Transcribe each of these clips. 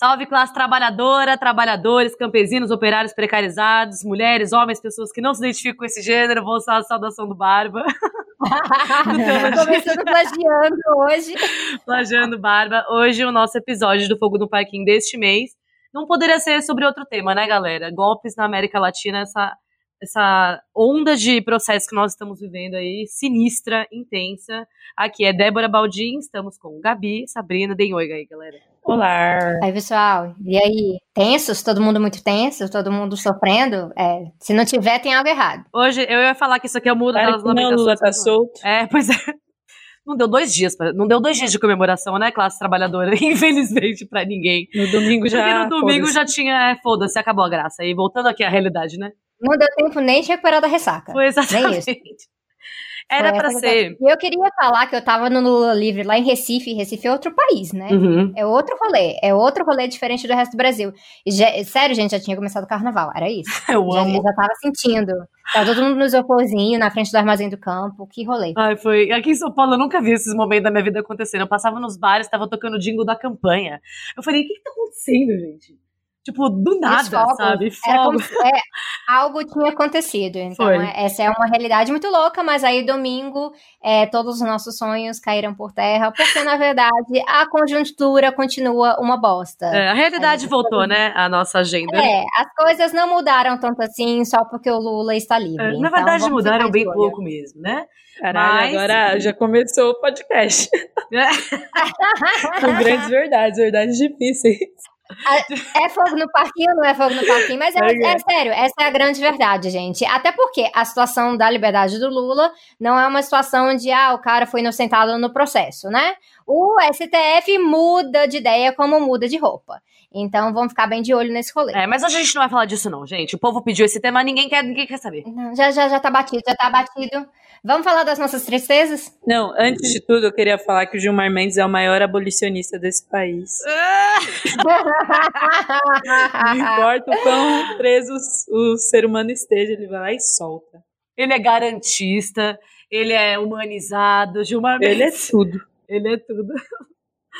Salve classe trabalhadora, trabalhadores, campesinos, operários precarizados, mulheres, homens, pessoas que não se identificam com esse gênero, vou usar a saudação do Barba. Começando plagiando hoje. Plagiando Barba. Hoje o nosso episódio do Fogo no Parquinho deste mês não poderia ser sobre outro tema, né, galera? Golpes na América Latina, essa onda de processo que nós estamos vivendo aí, sinistra, intensa. Aqui é Débora Baldin, estamos com Gabi, Sabrina, deem oi aí, galera. Olá! Aí, pessoal, e aí? Tensos? Todo mundo muito tenso? Todo mundo sofrendo? É, se não tiver, tem algo errado. Hoje, eu ia falar que isso aqui é o mudo das lamentações. Não, Lula tá solto. É, pois é. Não deu dois dias de comemoração, né, classe trabalhadora? Infelizmente, pra ninguém. No domingo já tinha, foda-se, acabou a graça. E voltando aqui à realidade, né? Não deu tempo nem de recuperar da ressaca. Foi exatamente. Era pra ser. E eu queria falar que eu tava no Lula Livre lá em Recife. Recife é outro país, né? Uhum. É outro rolê diferente do resto do Brasil. E já, sério, gente, já tinha começado o carnaval, era isso. Eu já tava sentindo. Tava todo mundo no isoporzinho, na frente do Armazém do Campo, que rolê. Ai, foi. Aqui em São Paulo eu nunca vi esses momentos da minha vida acontecendo. Eu passava nos bares, tava tocando o jingle da campanha. Eu falei, o que tá acontecendo, gente? Tipo, do nada, sabe? Fogo. Algo tinha acontecido. Então, essa é uma realidade muito louca, mas aí domingo todos os nossos sonhos caíram por terra, porque, na verdade, a conjuntura continua uma bosta. É, a realidade voltou, né? A nossa agenda. É, as coisas não mudaram tanto assim, só porque o Lula está livre. É, então, na verdade, mudaram bem pouco mesmo, né? Caralho, mas... agora já começou o podcast. Com grandes verdades difíceis. É fogo no parquinho, não é fogo no parquinho, mas é sério, essa é a grande verdade, gente. Até porque a situação da liberdade do Lula não é uma situação de, o cara foi inocentado no processo, né? O STF muda de ideia como muda de roupa. Então, vamos ficar bem de olho nesse rolê. É, mas hoje a gente não vai falar disso não, gente. O povo pediu esse tema, ninguém quer saber. Não, já tá batido. Vamos falar das nossas tristezas? Não, antes de tudo, eu queria falar que o Gilmar Mendes é o maior abolicionista desse país. Não importa o quão preso o ser humano esteja, ele vai lá e solta. Ele é garantista, ele é humanizado, Gilmar Mendes. Ele é tudo.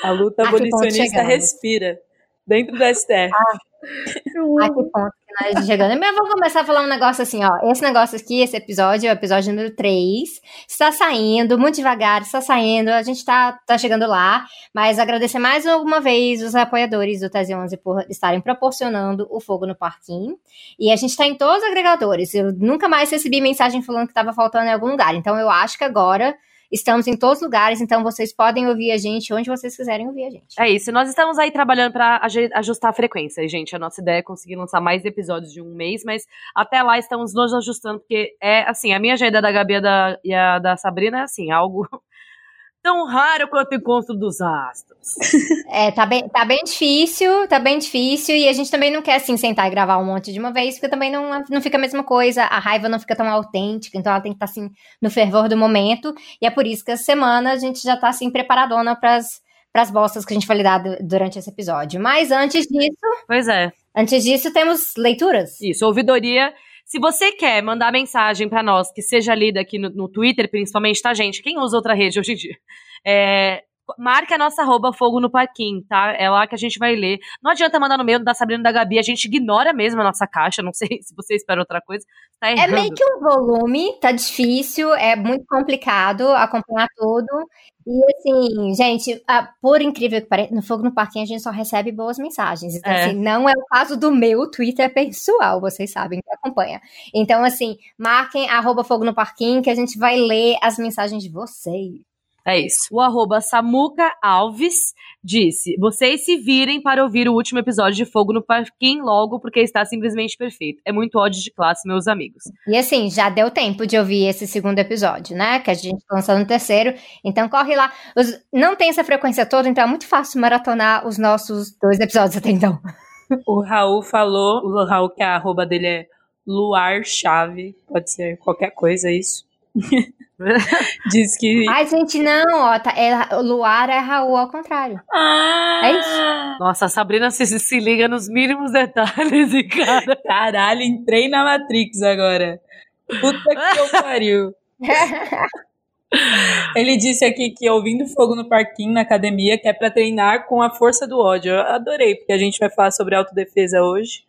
A luta abolicionista respira. Dentro da STF. A que ponto que nós chegamos. Mas vamos começar a falar um negócio assim, ó. Esse negócio aqui, esse episódio, é o episódio número 3. Está saindo, muito devagar, está saindo. A gente tá chegando lá. Mas agradecer mais uma vez os apoiadores do Tese Onze por estarem proporcionando o Fogo no Parquinho. E a gente está em todos os agregadores. Eu nunca mais recebi mensagem falando que estava faltando em algum lugar. Então eu acho que agora... estamos em todos os lugares, então vocês podem ouvir a gente onde vocês quiserem ouvir a gente. É isso, nós estamos aí trabalhando para ajustar a frequência, e, gente, a nossa ideia é conseguir lançar mais episódios de um mês, mas até lá estamos nos ajustando, porque é assim, a minha agenda da Gabi e a da Sabrina é assim, algo tão raro quanto o encontro dos astros. É, tá bem difícil, e a gente também não quer, assim, sentar e gravar um monte de uma vez, porque também não fica a mesma coisa, a raiva não fica tão autêntica, então ela tem que estar, assim, no fervor do momento, e é por isso que essa semana a gente já tá, assim, preparadona pras bostas que a gente vai lidar durante esse episódio. Mas antes disso... Pois é. Antes disso, temos leituras. Isso, ouvidoria... Se você quer mandar mensagem pra nós, que seja lida aqui no Twitter, principalmente, tá, gente? Quem usa outra rede hoje em dia? Marca a nossa @ Fogo no Parquinho, tá? É lá que a gente vai ler. Não adianta mandar no meio da Sabrina e da Gabi, a gente ignora mesmo a nossa caixa, não sei se você espera outra coisa, tá errando. É meio que um volume, tá difícil, é muito complicado acompanhar tudo. E assim, gente, por incrível que pareça, no Fogo no Parquinho a gente só recebe boas mensagens. Então, assim, não é o caso do meu Twitter pessoal, vocês sabem que acompanha. Então, assim, marquem @ Fogo no Parquinho que a gente vai ler as mensagens de vocês. É isso. O @ Samuca Alves disse, vocês se virem para ouvir o último episódio de Fogo no Parquinho logo, porque está simplesmente perfeito. É muito ódio de classe, meus amigos. E assim, já deu tempo de ouvir esse segundo episódio, né? Que a gente lançou no terceiro. Então corre lá. Não tem essa frequência toda, então é muito fácil maratonar os nossos 2 episódios até então. O Raul falou, que a @ dele é Luarchave. Pode ser qualquer coisa, isso. Diz que... Ai, gente, não, Luar é Raul, ao contrário. É isso. Nossa, a Sabrina se liga nos mínimos detalhes e cara... Caralho, entrei na Matrix agora. Puta que pariu. Ele disse aqui que ouvindo Fogo no Parquinho na academia, que é para treinar com a força do ódio. Eu adorei, porque a gente vai falar sobre autodefesa hoje.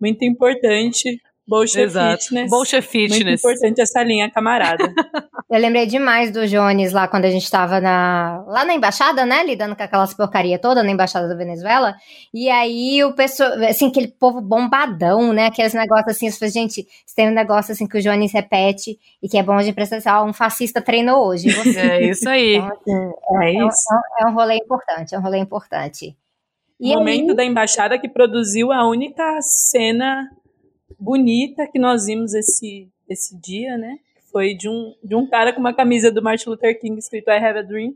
Muito importante. Bolsha Fitness. Bolsha Fitness. Muito importante essa linha, camarada. Eu lembrei demais do Jones lá quando a gente tava lá na embaixada, né? Lidando com aquelas porcaria toda na embaixada da Venezuela. E aí o pessoal, assim, aquele povo bombadão, né? Aqueles negócios assim, eu falei, gente, tem um negócio assim que o Jones repete e que é bom de prestar atenção, um fascista treinou hoje. Você. É isso aí. Então, assim, isso. É um rolê importante, é um rolê importante. E momento aí, da embaixada que produziu a única cena bonita que nós vimos esse dia, né? Foi de um cara com uma camisa do Martin Luther King escrito I Have a Dream,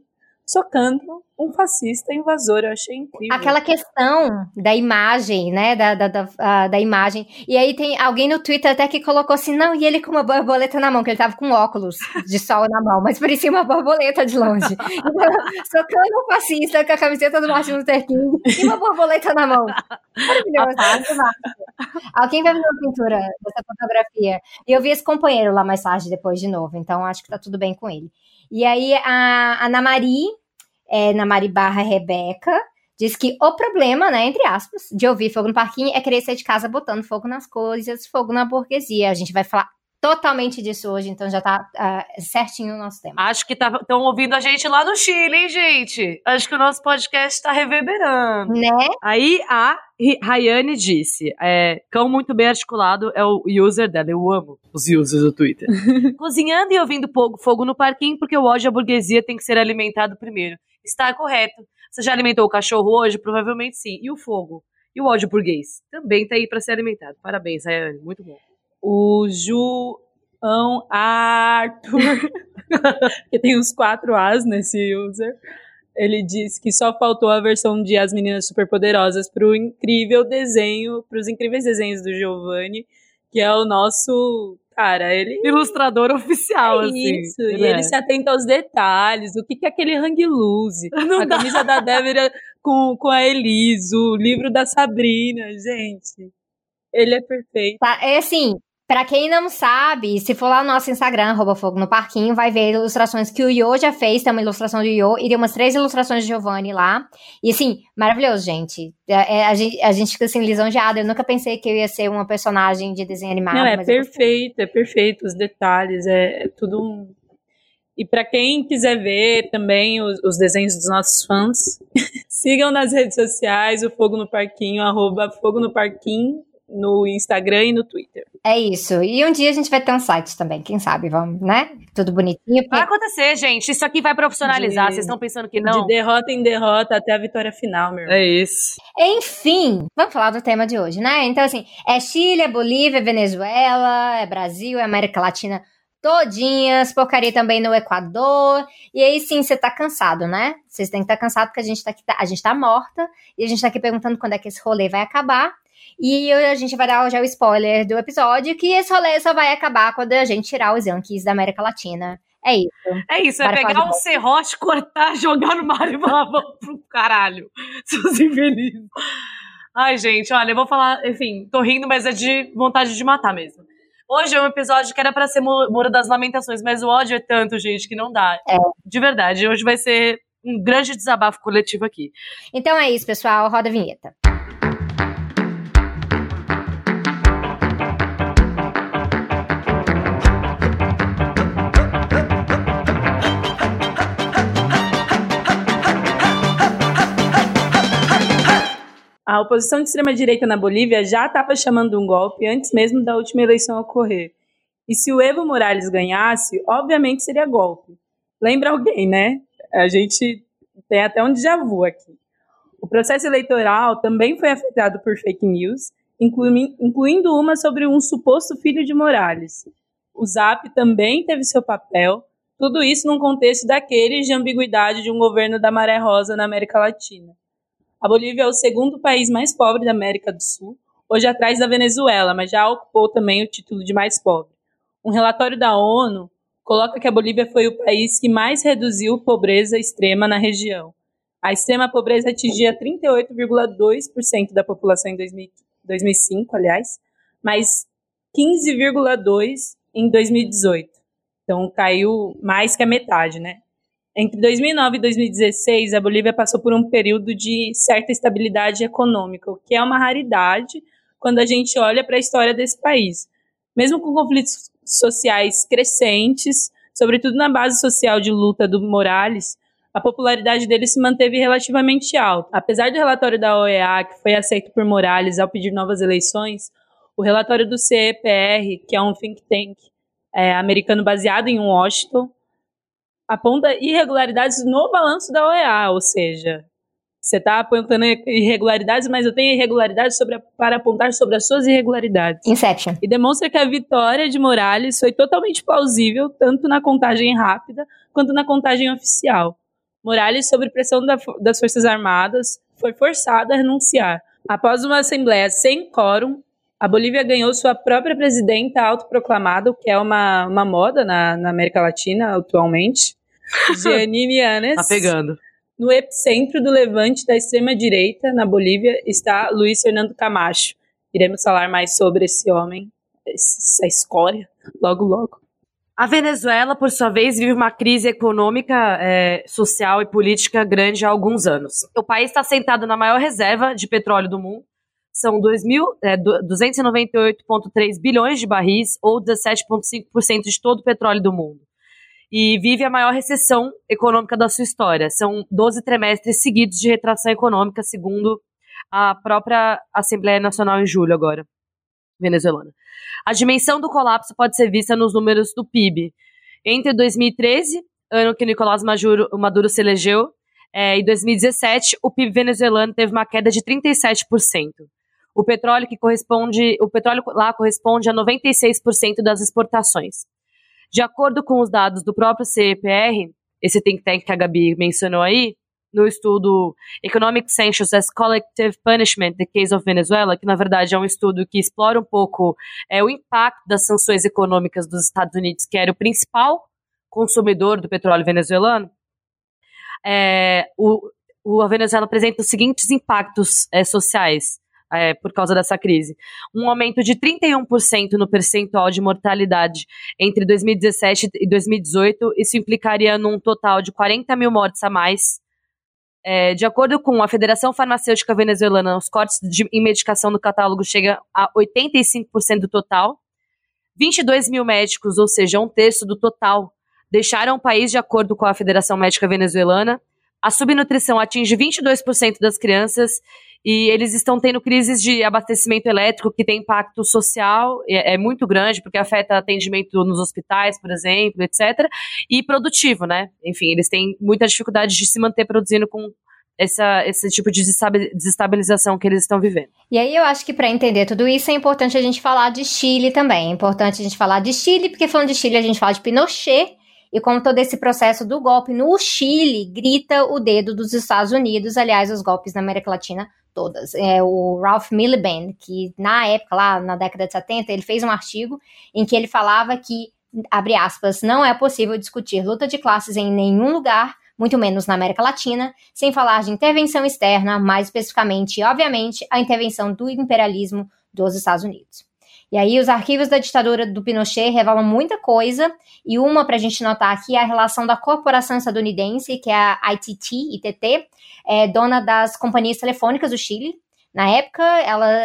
socando um fascista invasor. Eu achei incrível. Aquela questão da imagem, né? Da imagem. E aí tem alguém no Twitter até que colocou assim, não, e ele com uma borboleta na mão, que ele tava com óculos de sol na mão, mas parecia uma borboleta de longe. Então, socando um fascista com a camiseta do Martin Luther King e uma borboleta na mão. Maravilhoso. Alguém vai ver uma pintura dessa fotografia. E eu vi esse companheiro lá mais tarde depois de novo, então acho que tá tudo bem com ele. E aí a Ana Mari /Rebeca, diz que o problema, né, entre aspas, de ouvir Fogo no Parquinho é querer sair de casa botando fogo nas coisas, fogo na burguesia. A gente vai falar totalmente disso hoje, então já tá certinho o nosso tema. Acho que estão ouvindo a gente lá no Chile, hein, gente? Acho que o nosso podcast tá reverberando. Né? Aí a Rayane disse, cão muito bem articulado é o user dela, eu amo os users do Twitter. Cozinhando e ouvindo fogo no parquinho porque o ódio à burguesia tem que ser alimentado primeiro. Está correto. Você já alimentou o cachorro hoje? Provavelmente sim. E o fogo? E o ódio burguês? Também tá aí para ser alimentado. Parabéns, Rayane, muito bom. O João Arthur, que tem uns 4 A's nesse user, ele diz que só faltou a versão de As Meninas Superpoderosas pros incríveis desenhos do Giovanni, que é o nosso, cara, ele... ilustrador oficial, assim. Isso, e ele se atenta aos detalhes, o que que é aquele hang loose, camisa da Débora com a Elis, o livro da Sabrina, gente, ele é perfeito. Tá, é assim... Pra quem não sabe, se for lá no nosso Instagram, @fogonoparquinho, vai ver ilustrações que o Yô já fez, tem uma ilustração do Yô, e tem umas 3 ilustrações de Giovanni lá. E assim, maravilhoso, gente. A gente fica assim, lisonjeada. Eu nunca pensei que eu ia ser uma personagem de desenho animado. Não, é perfeito os detalhes, é tudo um... E pra quem quiser ver também os desenhos dos nossos fãs, sigam nas redes sociais o Fogo no Parquinho, @fogonoparquinho. No Instagram e no Twitter. É isso. E um dia a gente vai ter um site também, quem sabe, vamos, né? Tudo bonitinho. Vai acontecer, gente. Isso aqui vai profissionalizar. Vocês estão pensando que não? De derrota em derrota até a vitória final, meu irmão. É isso. Enfim, vamos falar do tema de hoje, né? Então, assim, é Chile, é Bolívia, é Venezuela, é Brasil, é América Latina todinhas, porcaria também no Equador. E aí sim, você tá cansado, né? Vocês têm que estar cansado porque a gente tá morta e a gente tá aqui perguntando quando é que esse rolê vai acabar. E a gente vai dar já o spoiler do episódio, que esse rolê só vai acabar quando a gente tirar os Yankees da América Latina. É isso. É isso, é pegar um serrote, cortar, jogar no mar e lavar pro caralho. Seus infelizes. Ai, gente, olha, eu vou falar, enfim, tô rindo, mas é de vontade de matar mesmo. Hoje é um episódio que era pra ser Muro das Lamentações, mas o ódio é tanto, gente, que não dá. É. De verdade, hoje vai ser um grande desabafo coletivo aqui. Então é isso, pessoal, roda a vinheta. A oposição de extrema-direita na Bolívia já estava chamando um golpe antes mesmo da última eleição ocorrer. E se o Evo Morales ganhasse, obviamente seria golpe. Lembra alguém, né? A gente tem até um déjà vu aqui. O processo eleitoral também foi afetado por fake news, incluindo uma sobre um suposto filho de Morales. O Zap também teve seu papel, tudo isso num contexto daqueles de ambiguidade de um governo da Maré Rosa na América Latina. A Bolívia é o segundo país mais pobre da América do Sul, hoje atrás da Venezuela, mas já ocupou também o título de mais pobre. Um relatório da ONU coloca que a Bolívia foi o país que mais reduziu pobreza extrema na região. A extrema pobreza atingia 38,2% da população em 2005, mas 15,2% em 2018. Então, caiu mais que a metade, né? Entre 2009 e 2016, a Bolívia passou por um período de certa estabilidade econômica, o que é uma raridade quando a gente olha para a história desse país. Mesmo com conflitos sociais crescentes, sobretudo na base social de luta do Morales, a popularidade dele se manteve relativamente alta. Apesar do relatório da OEA, que foi aceito por Morales ao pedir novas eleições, o relatório do CEPR, que é um think tank americano baseado em Washington, aponta irregularidades no balanço da OEA, ou seja, você está apontando irregularidades, mas eu tenho irregularidades para apontar sobre as suas irregularidades. Inception. E demonstra que a vitória de Morales foi totalmente plausível, tanto na contagem rápida quanto na contagem oficial. Morales, sob pressão das Forças Armadas, foi forçado a renunciar. Após uma assembleia sem quórum, a Bolívia ganhou sua própria presidenta autoproclamada, o que é uma moda na América Latina atualmente. Jeanine Yanes. Tá pegando. No epicentro do levante da extrema-direita na Bolívia está Luiz Fernando Camacho. Iremos falar mais sobre esse homem, essa escória, logo, logo. A Venezuela, por sua vez, vive uma crise econômica, social e política grande há alguns anos. O país está assentado na maior reserva de petróleo do mundo. São 298,3 bilhões de barris, ou 17,5% de todo o petróleo do mundo. E vive a maior recessão econômica da sua história. São 12 trimestres seguidos de retração econômica, segundo a própria Assembleia Nacional em julho agora, venezuelana. A dimensão do colapso pode ser vista nos números do PIB. Entre 2013, ano que Nicolás Maduro se elegeu, em 2017, o PIB venezuelano teve uma queda de 37%. O petróleo lá corresponde a 96% das exportações. De acordo com os dados do próprio CEPR, esse think tank que a Gabi mencionou aí, no estudo Economic Sanctions as Collective Punishment, The Case of Venezuela, que na verdade é um estudo que explora um pouco o impacto das sanções econômicas dos Estados Unidos, que era o principal consumidor do petróleo venezuelano, a Venezuela apresenta os seguintes impactos sociais por causa dessa crise. Um aumento de 31% no percentual de mortalidade entre 2017 e 2018, isso implicaria num total de 40 mil mortes a mais. De acordo com a Federação Farmacêutica Venezuelana, os cortes em medicação no catálogo chegam a 85% do total. 22 mil médicos, ou seja, um terço do total, deixaram o país de acordo com a Federação Médica Venezuelana. A subnutrição atinge 22% das crianças e eles estão tendo crises de abastecimento elétrico que tem impacto social, é muito grande, porque afeta atendimento nos hospitais, por exemplo, etc. E produtivo, né? Enfim, eles têm muita dificuldade de se manter produzindo com esse tipo de desestabilização que eles estão vivendo. E aí eu acho que para entender tudo isso é importante a gente falar de Chile também. É importante a gente falar de Chile, porque falando de Chile a gente fala de Pinochet, e como todo esse processo do golpe no Chile grita o dedo dos Estados Unidos, aliás, os golpes na América Latina todas. O Ralph Miliband, que na época, lá na década de 70, ele fez um artigo em que ele falava que, abre aspas, não é possível discutir luta de classes em nenhum lugar, muito menos na América Latina, sem falar de intervenção externa, mais especificamente, obviamente, a intervenção do imperialismo dos Estados Unidos. E aí os arquivos da ditadura do Pinochet revelam muita coisa, e uma pra gente notar aqui é a relação da corporação estadunidense, que é a ITT, dona das companhias telefônicas do Chile. Na época,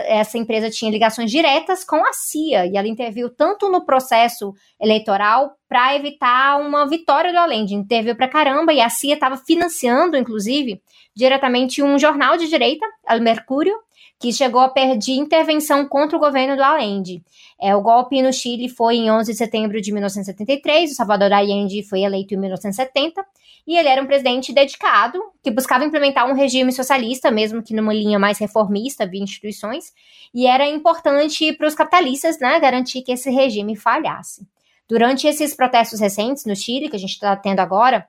essa empresa tinha ligações diretas com a CIA, e ela interviu tanto no processo eleitoral para evitar uma vitória do Allende, interviu pra caramba, e a CIA estava financiando, inclusive, diretamente um jornal de direita, El Mercurio, que chegou a perder intervenção contra o governo do Allende. O golpe no Chile foi em 11 de setembro de 1973, o Salvador Allende foi eleito em 1970, e ele era um presidente dedicado, que buscava implementar um regime socialista, mesmo que numa linha mais reformista via instituições, e era importante para os capitalistas, né, garantir que esse regime falhasse. Durante esses protestos recentes no Chile, que a gente está tendo agora,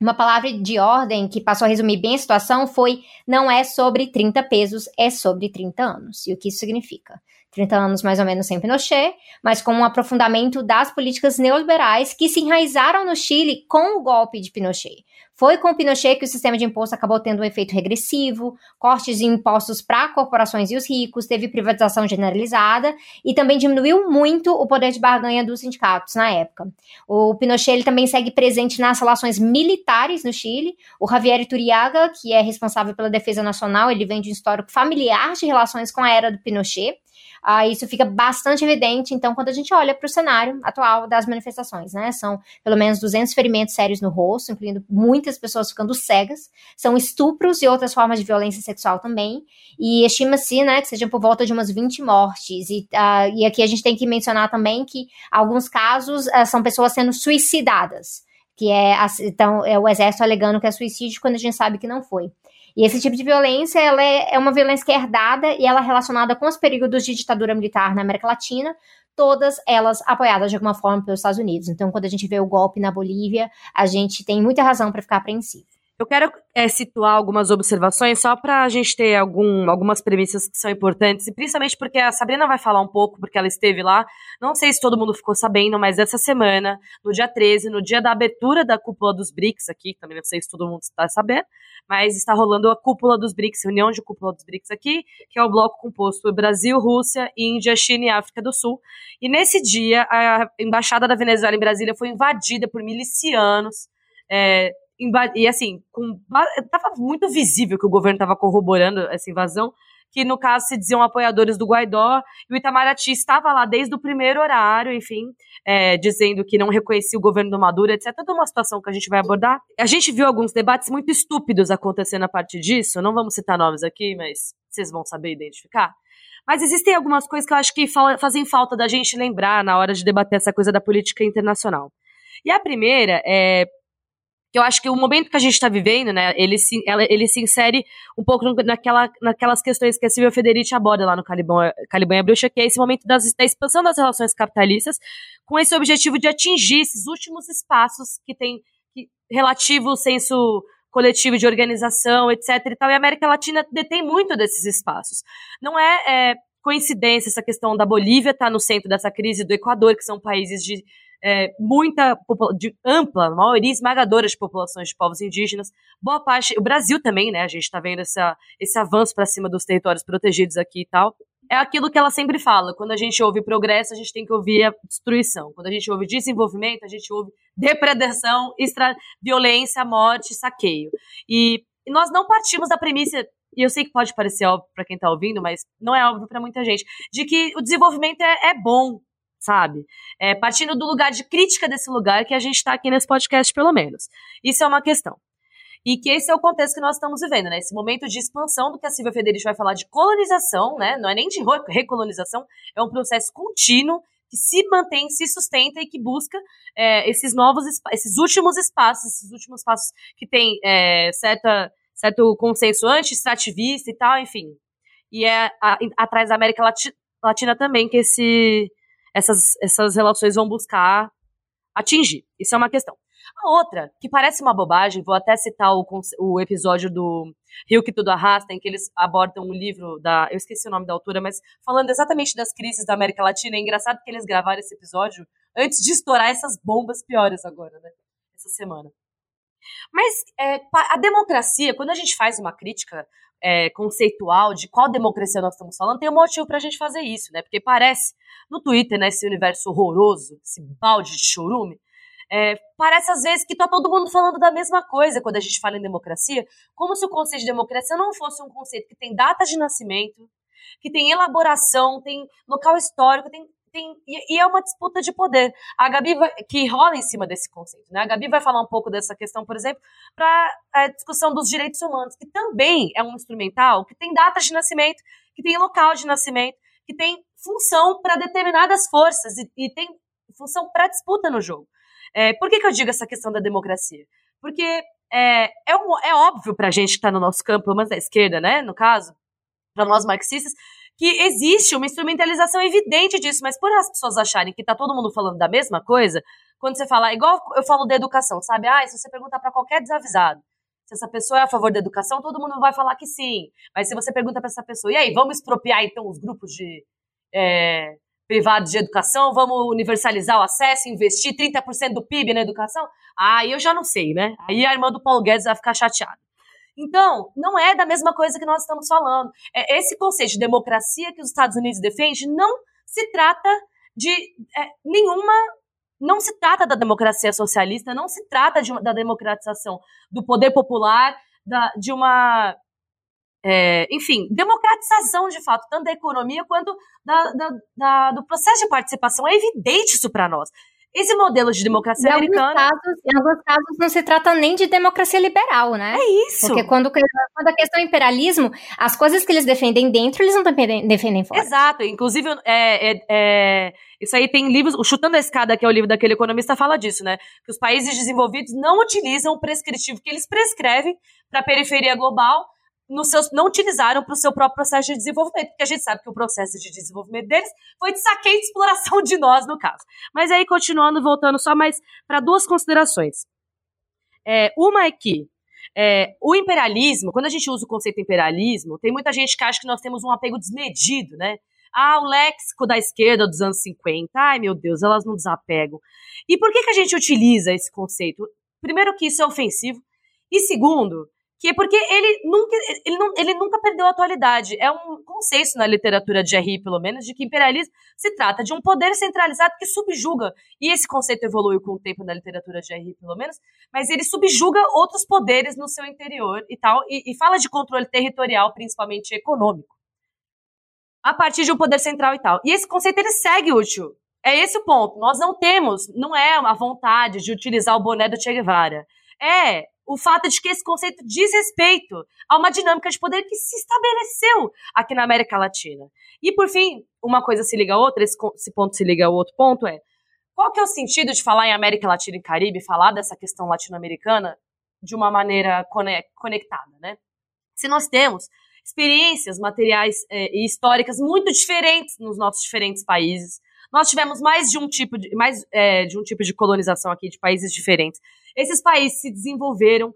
uma palavra de ordem que passou a resumir bem a situação foi: não é sobre 30 pesos, é sobre 30 anos. E o que isso significa? 30 anos mais ou menos sem Pinochet, mas com um aprofundamento das políticas neoliberais que se enraizaram no Chile com o golpe de Pinochet. Foi com o Pinochet que o sistema de imposto acabou tendo um efeito regressivo, cortes em impostos para corporações e os ricos, teve privatização generalizada e também diminuiu muito o poder de barganha dos sindicatos na época. O Pinochet ele também segue presente nas relações militares no Chile. O Javier Iturriaga, que é responsável pela defesa nacional, ele vem de um histórico familiar de relações com a era do Pinochet. Isso fica bastante evidente, então, quando a gente olha para o cenário atual das manifestações, né? São pelo menos 200 ferimentos sérios no rosto, incluindo muitas pessoas ficando cegas, são estupros e outras formas de violência sexual também, e estima-se, né, que sejam por volta de umas 20 mortes, e aqui a gente tem que mencionar também que alguns casos são pessoas sendo suicidadas, que é o exército alegando que é suicídio quando a gente sabe que não foi. E esse tipo de violência, ela é uma violência que é herdada e ela é relacionada com os períodos de ditadura militar na América Latina, todas elas apoiadas de alguma forma pelos Estados Unidos. Então, quando a gente vê o golpe na Bolívia, a gente tem muita razão para ficar apreensivo. Eu quero situar algumas observações só para a gente ter algumas premissas que são importantes, e principalmente porque a Sabrina vai falar um pouco, porque ela esteve lá. Não sei se todo mundo ficou sabendo, mas essa semana, no dia 13, no dia da abertura da cúpula dos BRICS aqui, também não sei se todo mundo está sabendo, mas está rolando a cúpula dos BRICS, reunião de cúpula dos BRICS aqui, que é o bloco composto por Brasil, Rússia, Índia, China e África do Sul. E nesse dia, a embaixada da Venezuela em Brasília foi invadida por milicianos, e assim, estava muito visível que o governo estava corroborando essa invasão, que no caso se diziam apoiadores do Guaidó, e o Itamaraty estava lá desde o primeiro horário, enfim, dizendo que não reconhecia o governo do Maduro, etc. Toda uma situação que a gente vai abordar. A gente viu alguns debates muito estúpidos acontecendo a partir disso, não vamos citar nomes aqui, mas vocês vão saber identificar. Mas existem algumas coisas que eu acho que fazem falta da gente lembrar na hora de debater essa coisa da política internacional. E a primeira é... que eu acho que o momento que a gente está vivendo, né, ele se insere um pouco naquelas questões que a Silvia Federici aborda lá no Caliban e a Bruxa, que é esse momento da expansão das relações capitalistas, com esse objetivo de atingir esses últimos espaços que tem relativo ao senso coletivo de organização, etc. e tal. E a América Latina detém muito desses espaços. Não é coincidência essa questão da Bolívia estar no centro dessa crise, do Equador, que são países de ampla, maioria esmagadora de populações de povos indígenas, boa parte, o Brasil também, né, a gente está vendo esse avanço para cima dos territórios protegidos aqui e tal. É aquilo que ela sempre fala, quando a gente ouve progresso, a gente tem que ouvir a destruição, quando a gente ouve desenvolvimento, a gente ouve depredação, violência, morte, saqueio, e nós não partimos da premissa, e eu sei que pode parecer óbvio para quem está ouvindo, mas não é óbvio para muita gente, de que o desenvolvimento é bom, sabe? Partindo do lugar de crítica desse lugar que a gente está aqui nesse podcast, pelo menos. Isso é uma questão. E que esse é o contexto que nós estamos vivendo, né? Esse momento de expansão do que a Silvia Federici vai falar de colonização, né? Não é nem de recolonização, é um processo contínuo que se mantém, se sustenta e que busca esses últimos espaços que tem certo consenso anti-extrativista e tal, enfim. E é atrás da América Latina também que essas relações vão buscar atingir. Isso é uma questão. A outra, que parece uma bobagem, vou até citar o episódio do Rio que Tudo Arrasta, em que eles abordam um livro eu esqueci o nome da autora, mas falando exatamente das crises da América Latina. É engraçado que eles gravaram esse episódio antes de estourar essas bombas piores agora, né? Essa semana. Mas a democracia, quando a gente faz uma crítica conceitual de qual democracia nós estamos falando, tem um motivo pra gente fazer isso, né? Porque parece, no Twitter, né, esse universo horroroso, esse balde de chorume, parece às vezes que tá todo mundo falando da mesma coisa quando a gente fala em democracia, como se o conceito de democracia não fosse um conceito que tem data de nascimento, que tem elaboração, tem local histórico, e é uma disputa de poder. A Gabi que rola em cima desse conceito, né? A Gabi vai falar um pouco dessa questão, por exemplo, para a discussão dos direitos humanos, que também é um instrumental que tem data de nascimento, que tem local de nascimento, que tem função para determinadas forças e tem função para disputa no jogo. Por que eu digo essa questão da democracia? Porque é óbvio para a gente que está no nosso campo, mas da esquerda, né? No caso, para nós marxistas, que existe uma instrumentalização evidente disso, mas por as pessoas acharem que tá todo mundo falando da mesma coisa, quando você fala, igual eu falo da educação, sabe? Se você perguntar para qualquer desavisado se essa pessoa é a favor da educação, todo mundo vai falar que sim. Mas se você pergunta para essa pessoa, e aí, vamos expropriar então os grupos de privados de educação, vamos universalizar o acesso, investir 30% do PIB na educação? Aí eu já não sei, né? Aí a irmã do Paulo Guedes vai ficar chateada. Então, não é da mesma coisa que nós estamos falando. Esse conceito de democracia que os Estados Unidos defende não se trata de nenhuma... Não se trata da democracia socialista, não se trata da democratização do poder popular, de uma... enfim, democratização, de fato, tanto da economia quanto do processo de participação. É evidente isso para nós. Esse modelo de democracia americana... Em alguns casos não se trata nem de democracia liberal, né? É isso! Porque quando a questão é imperialismo, as coisas que eles defendem dentro, eles não defendem fora. Exato, inclusive, isso aí tem livros... O Chutando a Escada, que é o livro daquele economista, fala disso, né? Que os países desenvolvidos não utilizam o prescritivo que eles prescrevem para a periferia global, não utilizaram para o seu próprio processo de desenvolvimento, porque a gente sabe que o processo de desenvolvimento deles foi de saqueio e de exploração de nós, no caso. Mas aí, continuando, voltando só mais para duas considerações. Uma é que o imperialismo, quando a gente usa o conceito imperialismo, tem muita gente que acha que nós temos um apego desmedido, né? Ah, o léxico da esquerda dos anos 50, ai meu Deus, elas não desapegam. E por que a gente utiliza esse conceito? Primeiro que isso é ofensivo, e segundo... que é porque ele nunca perdeu a atualidade. É um consenso na literatura de R.I., pelo menos, de que imperialismo se trata de um poder centralizado que subjuga, e esse conceito evoluiu com o tempo na literatura de R.I., pelo menos, mas ele subjuga outros poderes no seu interior e tal, e fala de controle territorial, principalmente econômico, a partir de um poder central e tal. E esse conceito, ele segue útil. É esse o ponto. Nós não temos, não é a vontade de utilizar o boné do Che Guevara. O fato de que esse conceito diz respeito a uma dinâmica de poder que se estabeleceu aqui na América Latina. E, por fim, uma coisa se liga a outra, esse ponto se liga ao outro ponto, qual que é o sentido de falar em América Latina e Caribe, falar dessa questão latino-americana de uma maneira conectada, né? Se nós temos experiências materiais e históricas muito diferentes nos nossos diferentes países, nós tivemos mais de um tipo de colonização aqui, de países diferentes. Esses países se desenvolveram,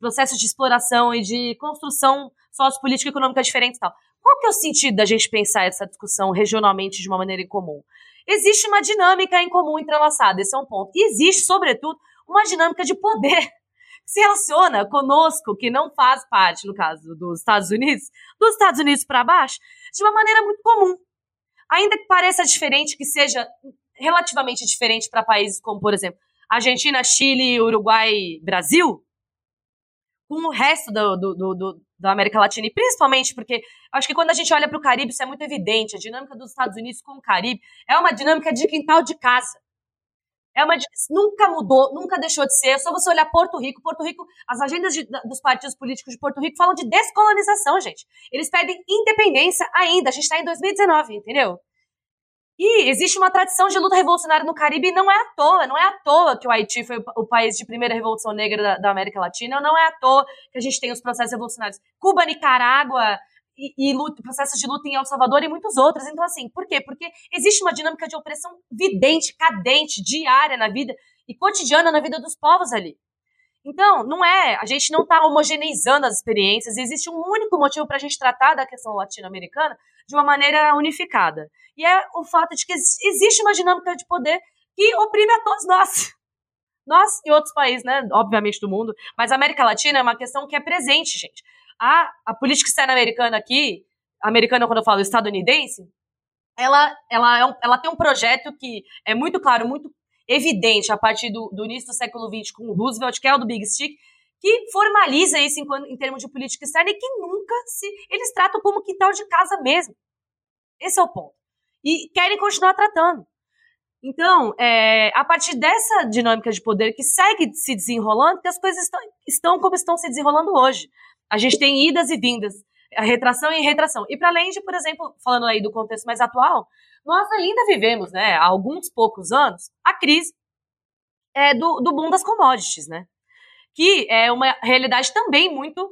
processos de exploração e de construção sociopolítica e econômica diferentes e tal. Qual que é o sentido da gente pensar essa discussão regionalmente de uma maneira em comum? Existe uma dinâmica em comum entrelaçada, esse é um ponto. E existe, sobretudo, uma dinâmica de poder que se relaciona conosco, que não faz parte, no caso dos Estados Unidos para baixo, de uma maneira muito comum. Ainda que pareça diferente, que seja relativamente diferente para países como, por exemplo, Argentina, Chile, Uruguai, Brasil, com o resto da América Latina, e principalmente porque acho que quando a gente olha para o Caribe, isso é muito evidente, a dinâmica dos Estados Unidos com o Caribe é uma dinâmica de quintal de casa, nunca mudou, nunca deixou de ser, só você olhar Porto Rico, as agendas dos partidos políticos de Porto Rico falam de descolonização, gente, eles pedem independência ainda, a gente está em 2019, entendeu? E existe uma tradição de luta revolucionária no Caribe, e não é à toa que o Haiti foi o país de primeira revolução negra da América Latina, não é à toa que a gente tem os processos revolucionários Cuba, Nicarágua, e processos de luta em El Salvador e muitos outros. Então, assim, por quê? Porque existe uma dinâmica de opressão vidente, cadente, diária na vida e cotidiana na vida dos povos ali. Então, a gente não está homogeneizando as experiências, existe um único motivo para a gente tratar da questão latino-americana de uma maneira unificada. E é o fato de que existe uma dinâmica de poder que oprime a todos nós. Nós e outros países, né, obviamente do mundo, mas a América Latina é uma questão que é presente, gente. A política externa americana aqui, americana quando eu falo estadunidense, ela tem um projeto que é muito claro, muito evidente a partir do início do século XX com o Roosevelt, que é o do Big Stick, que formaliza isso em termos de política externa e que nunca se... Eles tratam como quintal de casa mesmo. Esse é o ponto. E querem continuar tratando. Então, a partir dessa dinâmica de poder que segue se desenrolando, que as coisas estão como estão se desenrolando hoje. A gente tem idas e vindas, a retração e retração. E para além de, por exemplo, falando aí do contexto mais atual, nós ainda vivemos, né, há alguns poucos anos, a crise do boom das commodities, né? Que é uma realidade também muito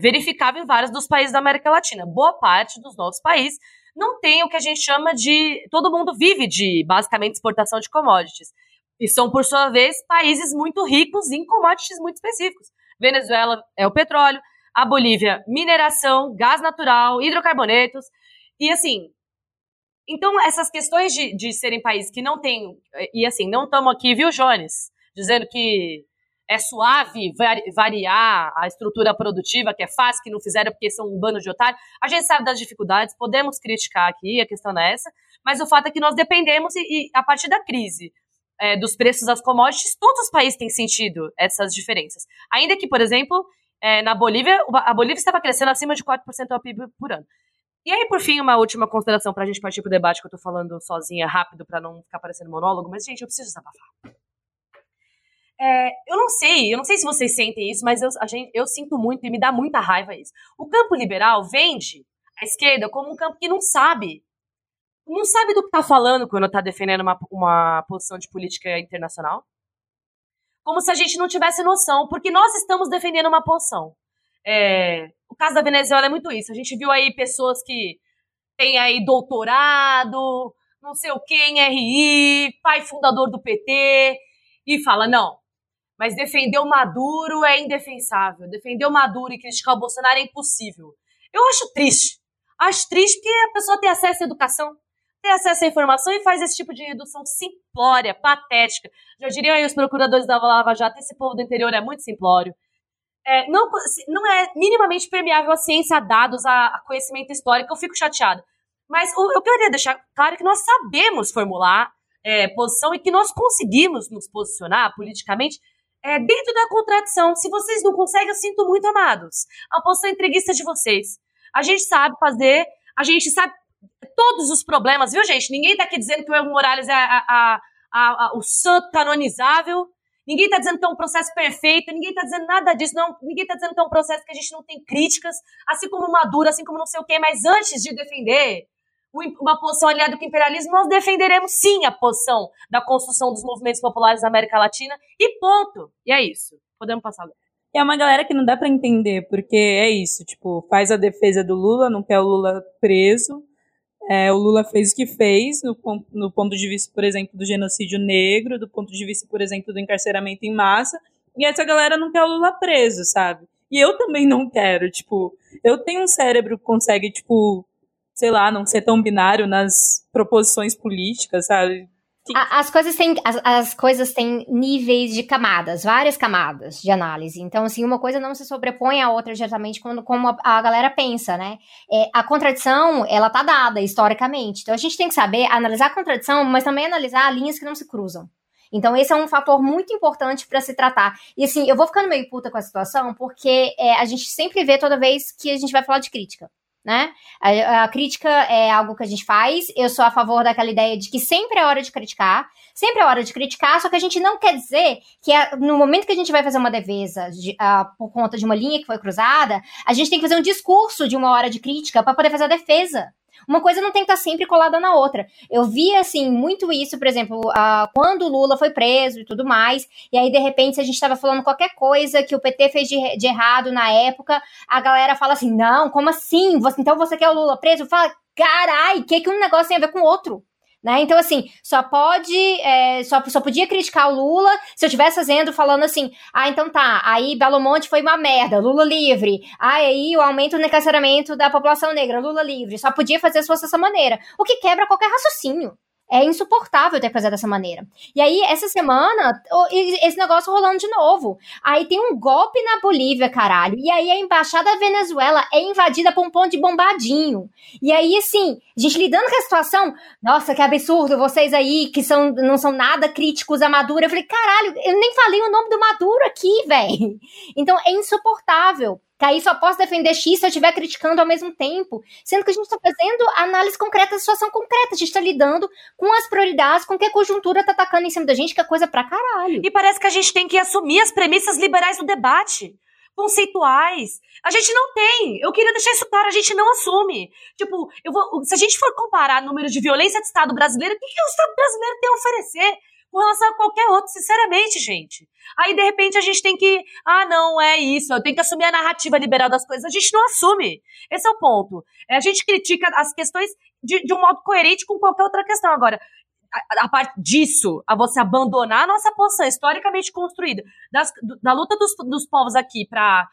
verificável em vários dos países da América Latina. Boa parte dos nossos países não tem o que a gente chama de... Todo mundo vive de, basicamente, exportação de commodities. E são, por sua vez, países muito ricos em commodities muito específicos. Venezuela é o petróleo, a Bolívia, mineração, gás natural, hidrocarbonetos. E, assim, Então, essas questões de serem países que não têm... E assim, não estamos aqui, viu, Jones? Dizendo que é suave variar a estrutura produtiva, que é fácil, que não fizeram porque são um bando de otários. A gente sabe das dificuldades, podemos criticar aqui, a questão não é essa. Mas o fato é que nós dependemos, e a partir da crise dos preços das commodities, todos os países têm sentido essas diferenças. Ainda que, por exemplo, na Bolívia, a Bolívia estava crescendo acima de 4% ao PIB por ano. E aí, por fim, uma última consideração para a gente partir para o debate, que eu estou falando sozinha, rápido, para não ficar parecendo monólogo, mas, gente, eu preciso desabafar. Eu não sei se vocês sentem isso, mas eu sinto muito e me dá muita raiva isso. O campo liberal vende a esquerda como um campo que não sabe do que está falando quando está defendendo uma posição de política internacional. Como se a gente não tivesse noção, porque nós estamos defendendo uma posição. O caso da Venezuela é muito isso. A gente viu aí pessoas que têm aí doutorado, não sei o que, em RI, pai fundador do PT, e fala, não, mas defender o Maduro é indefensável. Defender o Maduro e criticar o Bolsonaro é impossível. Eu acho triste. Acho triste porque a pessoa tem acesso à educação, tem acesso à informação e faz esse tipo de redução simplória, patética. Já diriam aí os procuradores da Lava Jato, esse povo do interior é muito simplório. Não é minimamente permeável à ciência, a dados, a conhecimento histórico, eu fico chateada. Mas eu queria deixar claro que nós sabemos formular posição e que nós conseguimos nos posicionar politicamente dentro da contradição. Se vocês não conseguem, eu sinto muito, amados. A posição entreguista de vocês. A gente sabe fazer, a gente sabe todos os problemas, viu, gente? Ninguém tá aqui dizendo que o Evo Morales é o santo canonizável. Ninguém está dizendo que é um processo perfeito, ninguém está dizendo nada disso, não. Ninguém está dizendo que é um processo que a gente não tem críticas, assim como Maduro, assim como não sei o quê, mas antes de defender uma posição aliada com o imperialismo, nós defenderemos sim a posição da construção dos movimentos populares na América Latina, e ponto. E é isso. Podemos passar agora. É uma galera que não dá para entender, porque é isso, tipo, faz a defesa do Lula, não quer o Lula preso, o Lula fez o que fez, no ponto de vista, por exemplo, do genocídio negro, do ponto de vista, por exemplo, do encarceramento em massa, e essa galera não quer o Lula preso, sabe? E eu também não quero, tipo, eu tenho um cérebro que consegue, tipo, sei lá, não ser tão binário nas proposições políticas, sabe? As coisas têm níveis de camadas, várias camadas de análise. Então, assim, uma coisa não se sobrepõe à outra diretamente como a galera pensa, né? A contradição, ela tá dada historicamente. Então, a gente tem que saber analisar a contradição, mas também analisar linhas que não se cruzam. Então, esse é um fator muito importante para se tratar. E, assim, eu vou ficando meio puta com a situação, porque a gente sempre vê toda vez que a gente vai falar de crítica. Né? A crítica é algo que a gente faz. Eu sou a favor daquela ideia de que sempre é hora de criticar, só que a gente não quer dizer que no momento que a gente vai fazer uma defesa por conta de uma linha que foi cruzada, a gente tem que fazer um discurso de uma hora de crítica para poder fazer a defesa. Uma coisa não tem que estar sempre colada na outra. Eu vi, assim, muito isso, por exemplo, quando o Lula foi preso e tudo mais, e aí, de repente, se a gente estava falando qualquer coisa que o PT fez de errado na época, a galera fala assim, não, como assim? Então você quer o Lula preso? Fala, carai, que um negócio tem a ver com o outro? Né? Então, assim, só podia criticar o Lula se eu estivesse falando assim, então tá, aí Belo Monte foi uma merda, Lula livre, aí o aumento do encarceramento da população negra, Lula livre, só podia fazer as coisas dessa maneira, o que quebra qualquer raciocínio. É insuportável ter que fazer dessa maneira. E aí, essa semana, esse negócio rolando de novo. Aí tem um golpe na Bolívia, caralho. E aí a embaixada da Venezuela é invadida por um ponto de bombadinho. E aí, assim, a gente lidando com a situação, nossa, que absurdo, vocês aí que não são nada críticos a Maduro. Eu falei, caralho, eu nem falei o nome do Maduro aqui, velho. Então, é insuportável. Que aí só posso defender X se eu estiver criticando ao mesmo tempo, sendo que a gente está fazendo análise concreta, situação concreta, a gente está lidando com as prioridades, com que a conjuntura está atacando em cima da gente, que é coisa pra caralho. E parece que a gente tem que assumir as premissas liberais do debate, conceituais. A gente não tem, eu queria deixar isso claro, a gente não assume. Tipo, se a gente for comparar número de violência de Estado brasileiro, o que o Estado brasileiro tem a oferecer? Com relação a qualquer outro, sinceramente, gente. Aí, de repente, a gente tem que... não, é isso. Eu tenho que assumir a narrativa liberal das coisas. A gente não assume. Esse é o ponto. A gente critica as questões de um modo coerente com qualquer outra questão. Agora, a parte disso, a você abandonar a nossa posição historicamente construída da luta dos povos aqui pra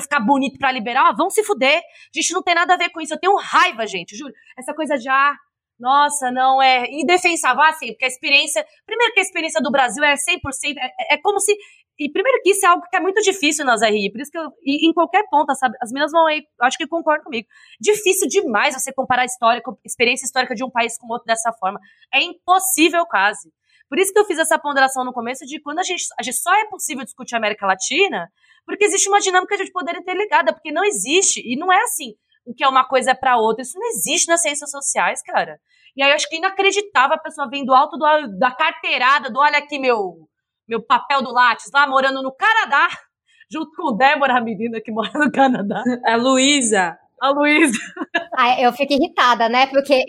ficar bonito, pra liberal, vão se fuder. A gente não tem nada a ver com isso. Eu tenho raiva, gente, juro. Essa coisa de... nossa, não é indefensável, assim, porque a experiência, primeiro que a experiência do Brasil é 100%, é como se, e primeiro que isso é algo que é muito difícil nas RI, por isso que eu, em qualquer ponta, sabe, as meninas vão aí, acho que concordam comigo, difícil demais você comparar a história, experiência histórica de um país com outro dessa forma, é impossível quase, por isso que eu fiz essa ponderação no começo de quando a gente só é possível discutir a América Latina, porque existe uma dinâmica de poder interligada, porque não existe, e não é assim, o que é uma coisa é para outra, isso não existe nas ciências sociais, cara. E aí eu acho que inacreditável a pessoa vindo alto da carteirada, do olha aqui meu papel do Lattes, lá morando no Canadá, junto com Débora, a menina que mora no Canadá. A Luísa. Ah, eu fico irritada, né? Porque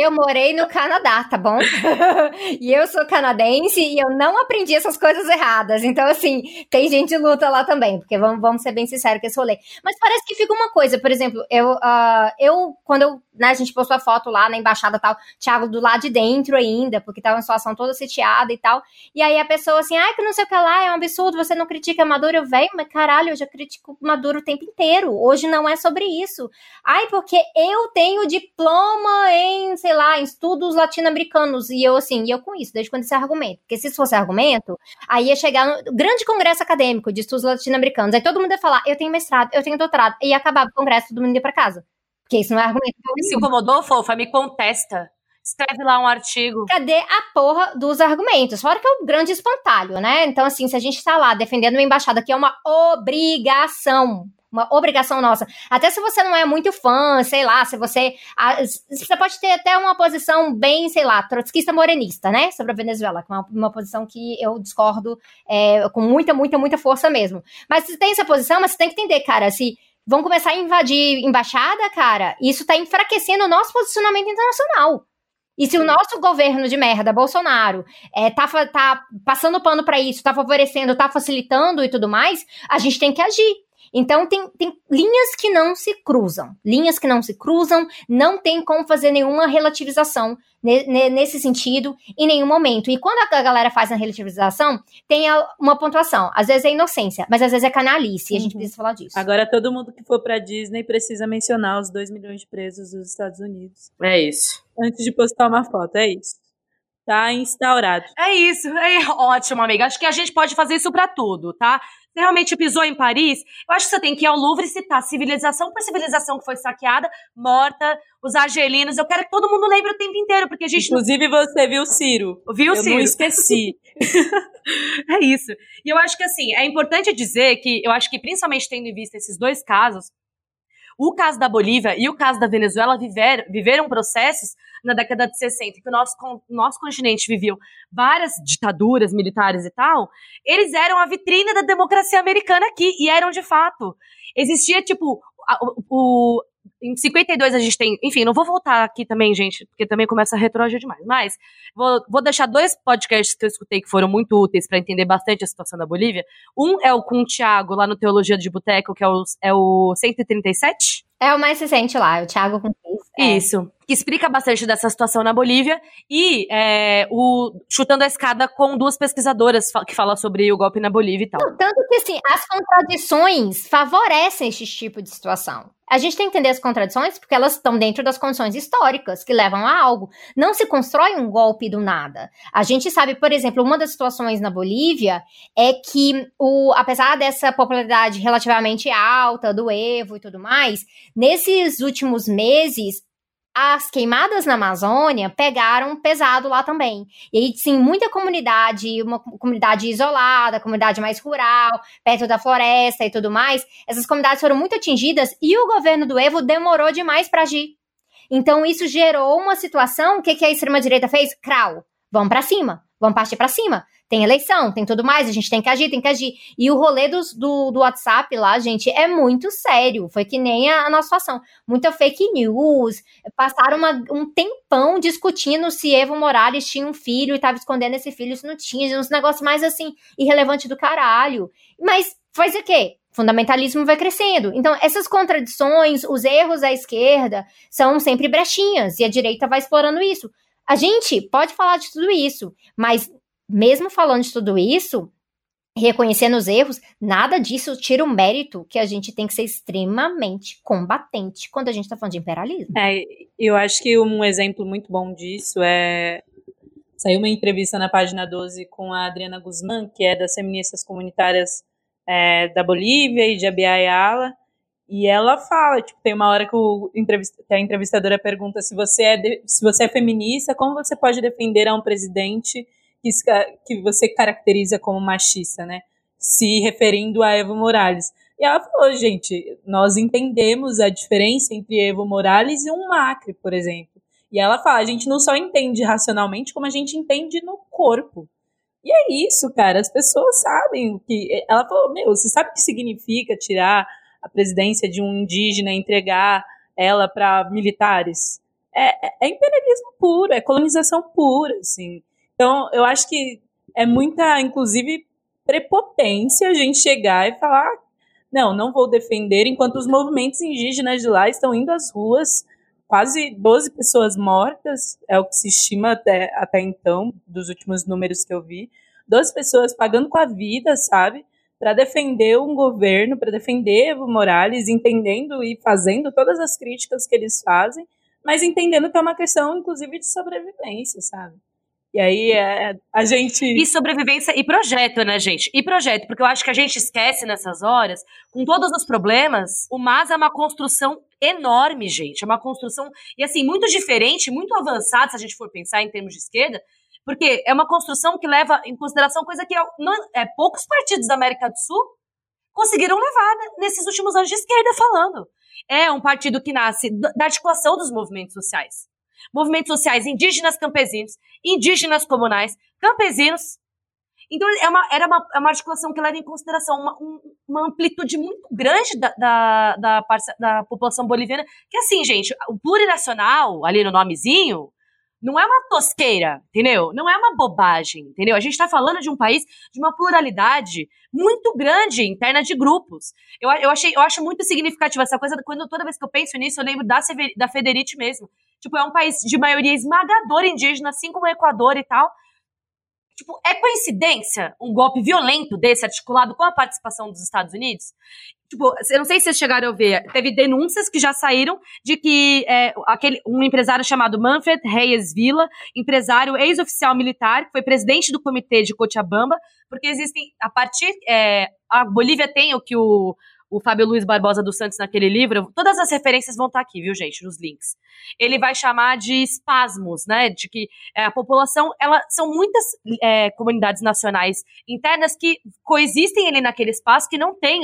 eu morei no Canadá, tá bom? E eu sou canadense e eu não aprendi essas coisas erradas. Então, assim, tem gente que luta lá também, porque vamos ser bem sinceros com esse rolê. Mas parece que fica uma coisa, por exemplo, quando a gente postou a foto lá na embaixada e tal, Thiago do lado de dentro ainda, porque tava em situação toda sitiada e tal, e aí a pessoa assim, ai, que não sei o que lá, é um absurdo, você não critica Maduro, eu véio, mas caralho, eu já critico Maduro o tempo inteiro, hoje não é sobre isso, ai, porque eu tenho diploma em, sei lá, em estudos latino-americanos, e eu assim, e eu com isso, desde quando esse argumento, porque se isso fosse argumento, aí ia chegar no grande congresso acadêmico de estudos latino-americanos, aí todo mundo ia falar, eu tenho mestrado, eu tenho doutorado, e ia acabar o congresso, todo mundo ia pra casa. Porque isso não é argumento. Se incomodou, fofa, me contesta. Escreve lá um artigo. Cadê a porra dos argumentos? Fora que é um grande espantalho, né? Então, assim, se a gente tá lá defendendo uma embaixada que é uma obrigação nossa. Até se você não é muito fã, sei lá, se você... Você pode ter até uma posição bem, sei lá, trotskista-morenista, né? Sobre a Venezuela, que é uma posição que eu discordo com muita, muita, muita força mesmo. Mas se tem essa posição, mas você tem que entender, cara, se... Vão começar a invadir embaixada, cara, isso tá enfraquecendo o nosso posicionamento internacional. E se o nosso governo de merda, Bolsonaro, tá passando pano pra isso, tá favorecendo, tá facilitando e tudo mais, a gente tem que agir. Então, tem linhas que não se cruzam. Linhas que não se cruzam, não tem como fazer nenhuma relativização nesse sentido em nenhum momento. E quando a galera faz a relativização, tem uma pontuação. Às vezes é inocência, mas às vezes é canalice. E a gente precisa falar disso. Agora, todo mundo que for pra Disney precisa mencionar os 2 milhões de presos dos Estados Unidos. É isso. Antes de postar uma foto, é isso. Tá instaurado. É isso. É ótimo, amiga. Acho que a gente pode fazer isso pra tudo, tá? Você realmente pisou em Paris, eu acho que você tem que ir ao Louvre e citar civilização por civilização que foi saqueada, morta, os argelinos, eu quero que todo mundo lembre o tempo inteiro, porque a gente... Inclusive você viu o Ciro. Eu não esqueci. É isso. E eu acho que assim, é importante dizer que, eu acho que principalmente tendo em vista esses dois casos, o caso da Bolívia e o caso da Venezuela viveram processos na década de 60, que o nosso continente viveu várias ditaduras militares e tal, eles eram a vitrine da democracia americana aqui, e eram de fato. Existia, tipo, em 52 a gente tem... Enfim, não vou voltar aqui também, gente, porque também começa a retroagir demais, mas vou deixar 2 podcasts que eu escutei que foram muito úteis para entender bastante a situação da Bolívia. Um é o com o Thiago, lá no Teologia de Boteco, que é o 137. É o mais recente lá, o Thiago com isso, que explica bastante dessa situação na Bolívia, e o Chutando a Escada com 2 pesquisadoras que falam sobre o golpe na Bolívia e tal. Não, tanto que, assim, as contradições favorecem esse tipo de situação. A gente tem que entender as contradições porque elas estão dentro das condições históricas que levam a algo. Não se constrói um golpe do nada. A gente sabe, por exemplo, uma das situações na Bolívia é que, apesar dessa popularidade relativamente alta do Evo e tudo mais, nesses últimos meses, as queimadas na Amazônia pegaram pesado lá também. E aí, sim, muita comunidade, uma comunidade isolada, comunidade mais rural, perto da floresta e tudo mais, essas comunidades foram muito atingidas e o governo do Evo demorou demais para agir. Então, isso gerou uma situação, o que a extrema-direita fez? Crau, vamos para cima, vamos partir para cima. Tem eleição, tem tudo mais, a gente tem que agir. E o rolê do WhatsApp lá, gente, é muito sério. Foi que nem a nossa situação. Muita fake news. Passaram um tempão discutindo se Evo Morales tinha um filho e tava escondendo esse filho, se não tinha. Uns negócios mais, assim, irrelevante do caralho. Mas faz o quê? Fundamentalismo vai crescendo. Então, essas contradições, os erros da esquerda são sempre brechinhas. E a direita vai explorando isso. A gente pode falar de tudo isso, mas... Mesmo falando de tudo isso, reconhecendo os erros, nada disso tira o mérito que a gente tem que ser extremamente combatente quando a gente está falando de imperialismo. É, eu acho que um exemplo muito bom disso é... Saiu uma entrevista na Página 12 com a Adriana Guzmán, que é das feministas comunitárias da Bolívia e de Abya Ayala, e ela fala, tipo, tem uma hora que a entrevistadora pergunta se você é feminista, como você pode defender a um presidente que você caracteriza como machista, né? Se referindo a Evo Morales. E ela falou, gente, nós entendemos a diferença entre Evo Morales e um Macri, por exemplo. E ela fala, a gente não só entende racionalmente, como a gente entende no corpo. E é isso, cara, as pessoas sabem o que... Ela falou, meu, você sabe o que significa tirar a presidência de um indígena e entregar ela para militares? É imperialismo puro, é colonização pura, assim... Então, eu acho que é muita, inclusive, prepotência a gente chegar e falar não vou defender, enquanto os movimentos indígenas de lá estão indo às ruas, quase 12 pessoas mortas, é o que se estima até então, dos últimos números que eu vi, 12 pessoas pagando com a vida, sabe, para defender um governo, para defender Evo Morales, entendendo e fazendo todas as críticas que eles fazem, mas entendendo que é uma questão, inclusive, de sobrevivência, sabe. E aí a gente... E sobrevivência e projeto, né, gente? E projeto, porque eu acho que a gente esquece nessas horas, com todos os problemas, o MAS é uma construção enorme, gente. É uma construção, e assim, muito diferente, muito avançada, se a gente for pensar em termos de esquerda, porque é uma construção que leva em consideração coisa que poucos partidos da América do Sul conseguiram levar, né, nesses últimos anos de esquerda falando. É um partido que nasce da articulação dos movimentos sociais. Movimentos sociais indígenas campesinos, indígenas comunais, campesinos. Então, era uma articulação que leva em consideração uma amplitude muito grande da população boliviana. Que assim, gente, o plurinacional, ali no nomezinho, não é uma tosqueira, entendeu? Não é uma bobagem, entendeu? A gente está falando de um país, de uma pluralidade muito grande, interna de grupos. Eu acho muito significativa essa coisa, quando toda vez que eu penso nisso, eu lembro da Federici mesmo. Tipo, é um país de maioria esmagadora indígena, assim como o Equador e tal. Tipo, é coincidência um golpe violento desse articulado com a participação dos Estados Unidos? Tipo, eu não sei se vocês chegaram a ver, teve denúncias que já saíram de que um empresário chamado Manfred Reyes Villa, empresário ex-oficial militar, que foi presidente do comitê de Cochabamba, porque existem, a Bolívia tem o que o Fábio Luiz Barbosa dos Santos naquele livro, todas as referências vão estar aqui, viu, gente, nos links. Ele vai chamar de espasmos, né, de que a população, são muitas comunidades nacionais internas que coexistem ali naquele espaço, que não tem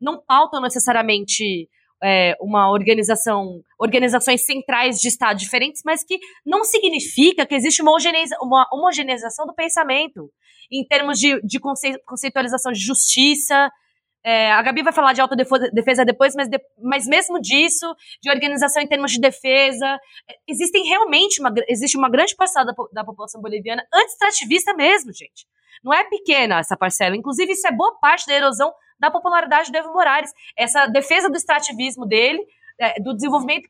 não pautam necessariamente organizações centrais de Estado diferentes, mas que não significa que existe uma homogeneização do pensamento, em termos de conceitualização de justiça. A Gabi vai falar de autodefesa depois, mas mesmo disso, de organização em termos de defesa, existe uma grande parcela da população boliviana anti-extrativista mesmo, gente. Não é pequena essa parcela, inclusive isso é boa parte da erosão da popularidade do Evo Morales, essa defesa do extrativismo dele, do desenvolvimento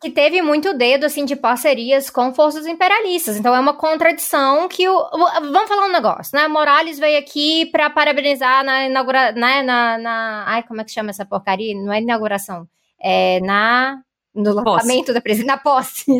que teve muito dedo, assim, de parcerias com forças imperialistas. Então é uma contradição que vamos falar um negócio, né? Morales veio aqui para parabenizar na inauguração, né? Como é que chama essa porcaria? Não é inauguração, é no lançamento da presidência,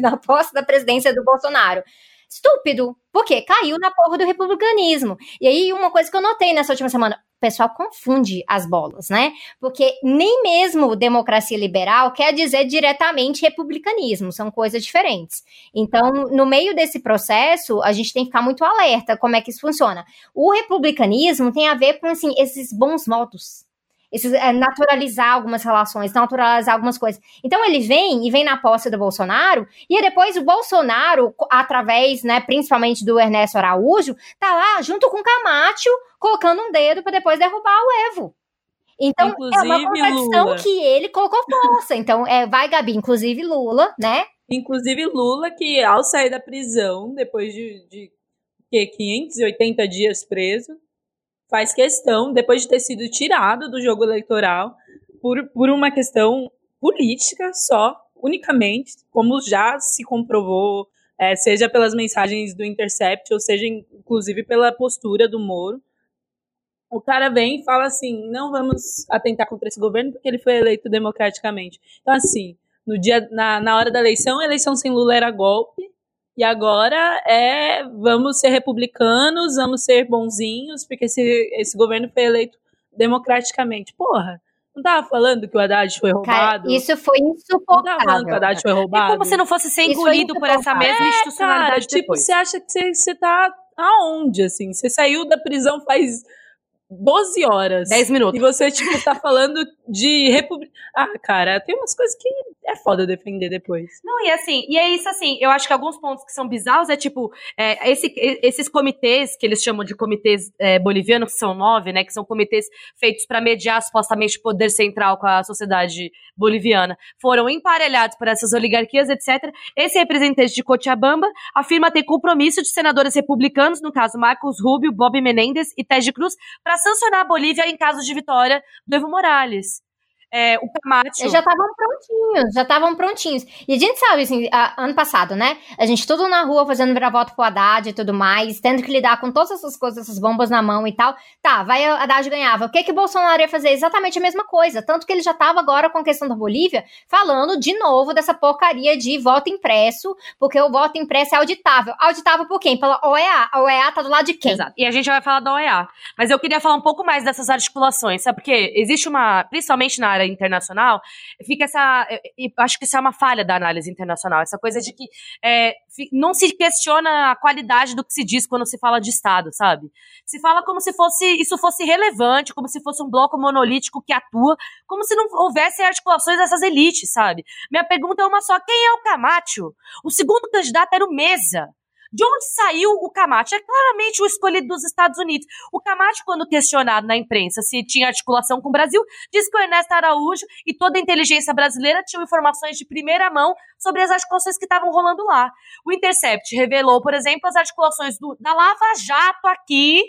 na posse da presidência do Bolsonaro. Estúpido, porque caiu na porra do republicanismo. E aí, uma coisa que eu notei nessa última semana, o pessoal confunde as bolas, né? Porque nem mesmo democracia liberal quer dizer diretamente republicanismo, são coisas diferentes. Então, no meio desse processo, a gente tem que ficar muito alerta como é que isso funciona. O republicanismo tem a ver com, assim, esses bons modos. Naturalizar algumas relações, naturalizar algumas coisas. Então ele vem na posse do Bolsonaro, e depois o Bolsonaro, através, né, principalmente do Ernesto Araújo, tá lá junto com o Camacho, colocando um dedo para depois derrubar o Evo. Então, inclusive, é uma contradição, Lula, que ele colocou força. Então, vai, Gabi, inclusive Lula, né? Inclusive Lula, que ao sair da prisão, depois de 580 dias preso, faz questão, depois de ter sido tirado do jogo eleitoral por uma questão política só, unicamente, como já se comprovou, seja pelas mensagens do Intercept, ou seja, inclusive pela postura do Moro, O cara vem e fala assim, não vamos atentar contra esse governo porque ele foi eleito democraticamente. Então, assim, no dia, na hora da eleição, a eleição sem Lula era golpe, e agora é vamos ser republicanos, vamos ser bonzinhos, porque esse governo foi eleito democraticamente. Porra, não tava falando que o Haddad foi roubado? Cara, isso foi insuportável. Não tava falando que o Haddad foi roubado? É como se não fosse ser engolido por essa mesma institucionalidade, cara, tipo, depois. Você acha que você tá aonde, assim? Você saiu da prisão faz 12 horas. 10 minutos. E você, tipo, tá falando de república. Ah, cara, tem umas coisas que é foda defender depois. Não, e assim, e é isso assim, eu acho que alguns pontos que são bizarros é tipo, esses comitês, que eles chamam de comitês bolivianos, que são 9, né, que são comitês feitos pra mediar supostamente o poder central com a sociedade boliviana, foram emparelhados por essas oligarquias, etc. Esse representante de Cochabamba afirma ter compromisso de senadores republicanos, no caso Marcos Rubio, Bob Menendez e Ted Cruz, pra sancionar a Bolívia em caso de vitória do Evo Morales. O Camacho... Já estavam prontinhos. E a gente sabe, assim, ano passado, né? A gente tudo na rua fazendo vira-volta pro Haddad e tudo mais, tendo que lidar com todas essas coisas, essas bombas na mão e tal. Tá, vai o Haddad ganhava. O que o Bolsonaro ia fazer? Exatamente a mesma coisa. Tanto que ele já tava agora com a questão da Bolívia falando de novo dessa porcaria de voto impresso, porque o voto impresso é auditável. Auditável por quem? Pela OEA. A OEA tá do lado de quem? Exato. E a gente vai falar da OEA. Mas eu queria falar um pouco mais dessas articulações, sabe? Porque existe uma, principalmente na área internacional, fica essa... Eu acho que isso é uma falha da análise internacional, essa coisa de que não se questiona a qualidade do que se diz quando se fala de Estado, sabe? Se fala como se fosse, isso fosse relevante, como se fosse um bloco monolítico que atua, como se não houvesse articulações dessas elites, sabe? Minha pergunta é uma só, quem é o Camacho? O segundo candidato era o Mesa. De onde saiu o Camacho? É claramente o escolhido dos Estados Unidos. O Camacho, quando questionado na imprensa se tinha articulação com o Brasil, disse que o Ernesto Araújo e toda a inteligência brasileira tinham informações de primeira mão sobre as articulações que estavam rolando lá. O Intercept revelou, por exemplo, as articulações da Lava Jato aqui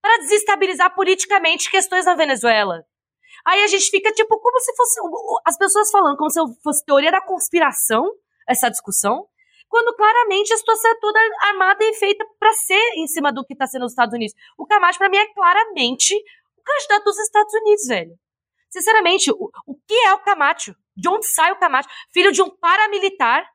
para desestabilizar politicamente questões na Venezuela. Aí a gente fica, tipo, como se fosse... As pessoas falando como se fosse teoria da conspiração, essa discussão, quando claramente a situação é toda armada e feita para ser em cima do que está sendo nos Estados Unidos. O Camacho, para mim, é claramente o candidato dos Estados Unidos, velho. Sinceramente, o que é o Camacho? De onde sai o Camacho? Filho de um paramilitar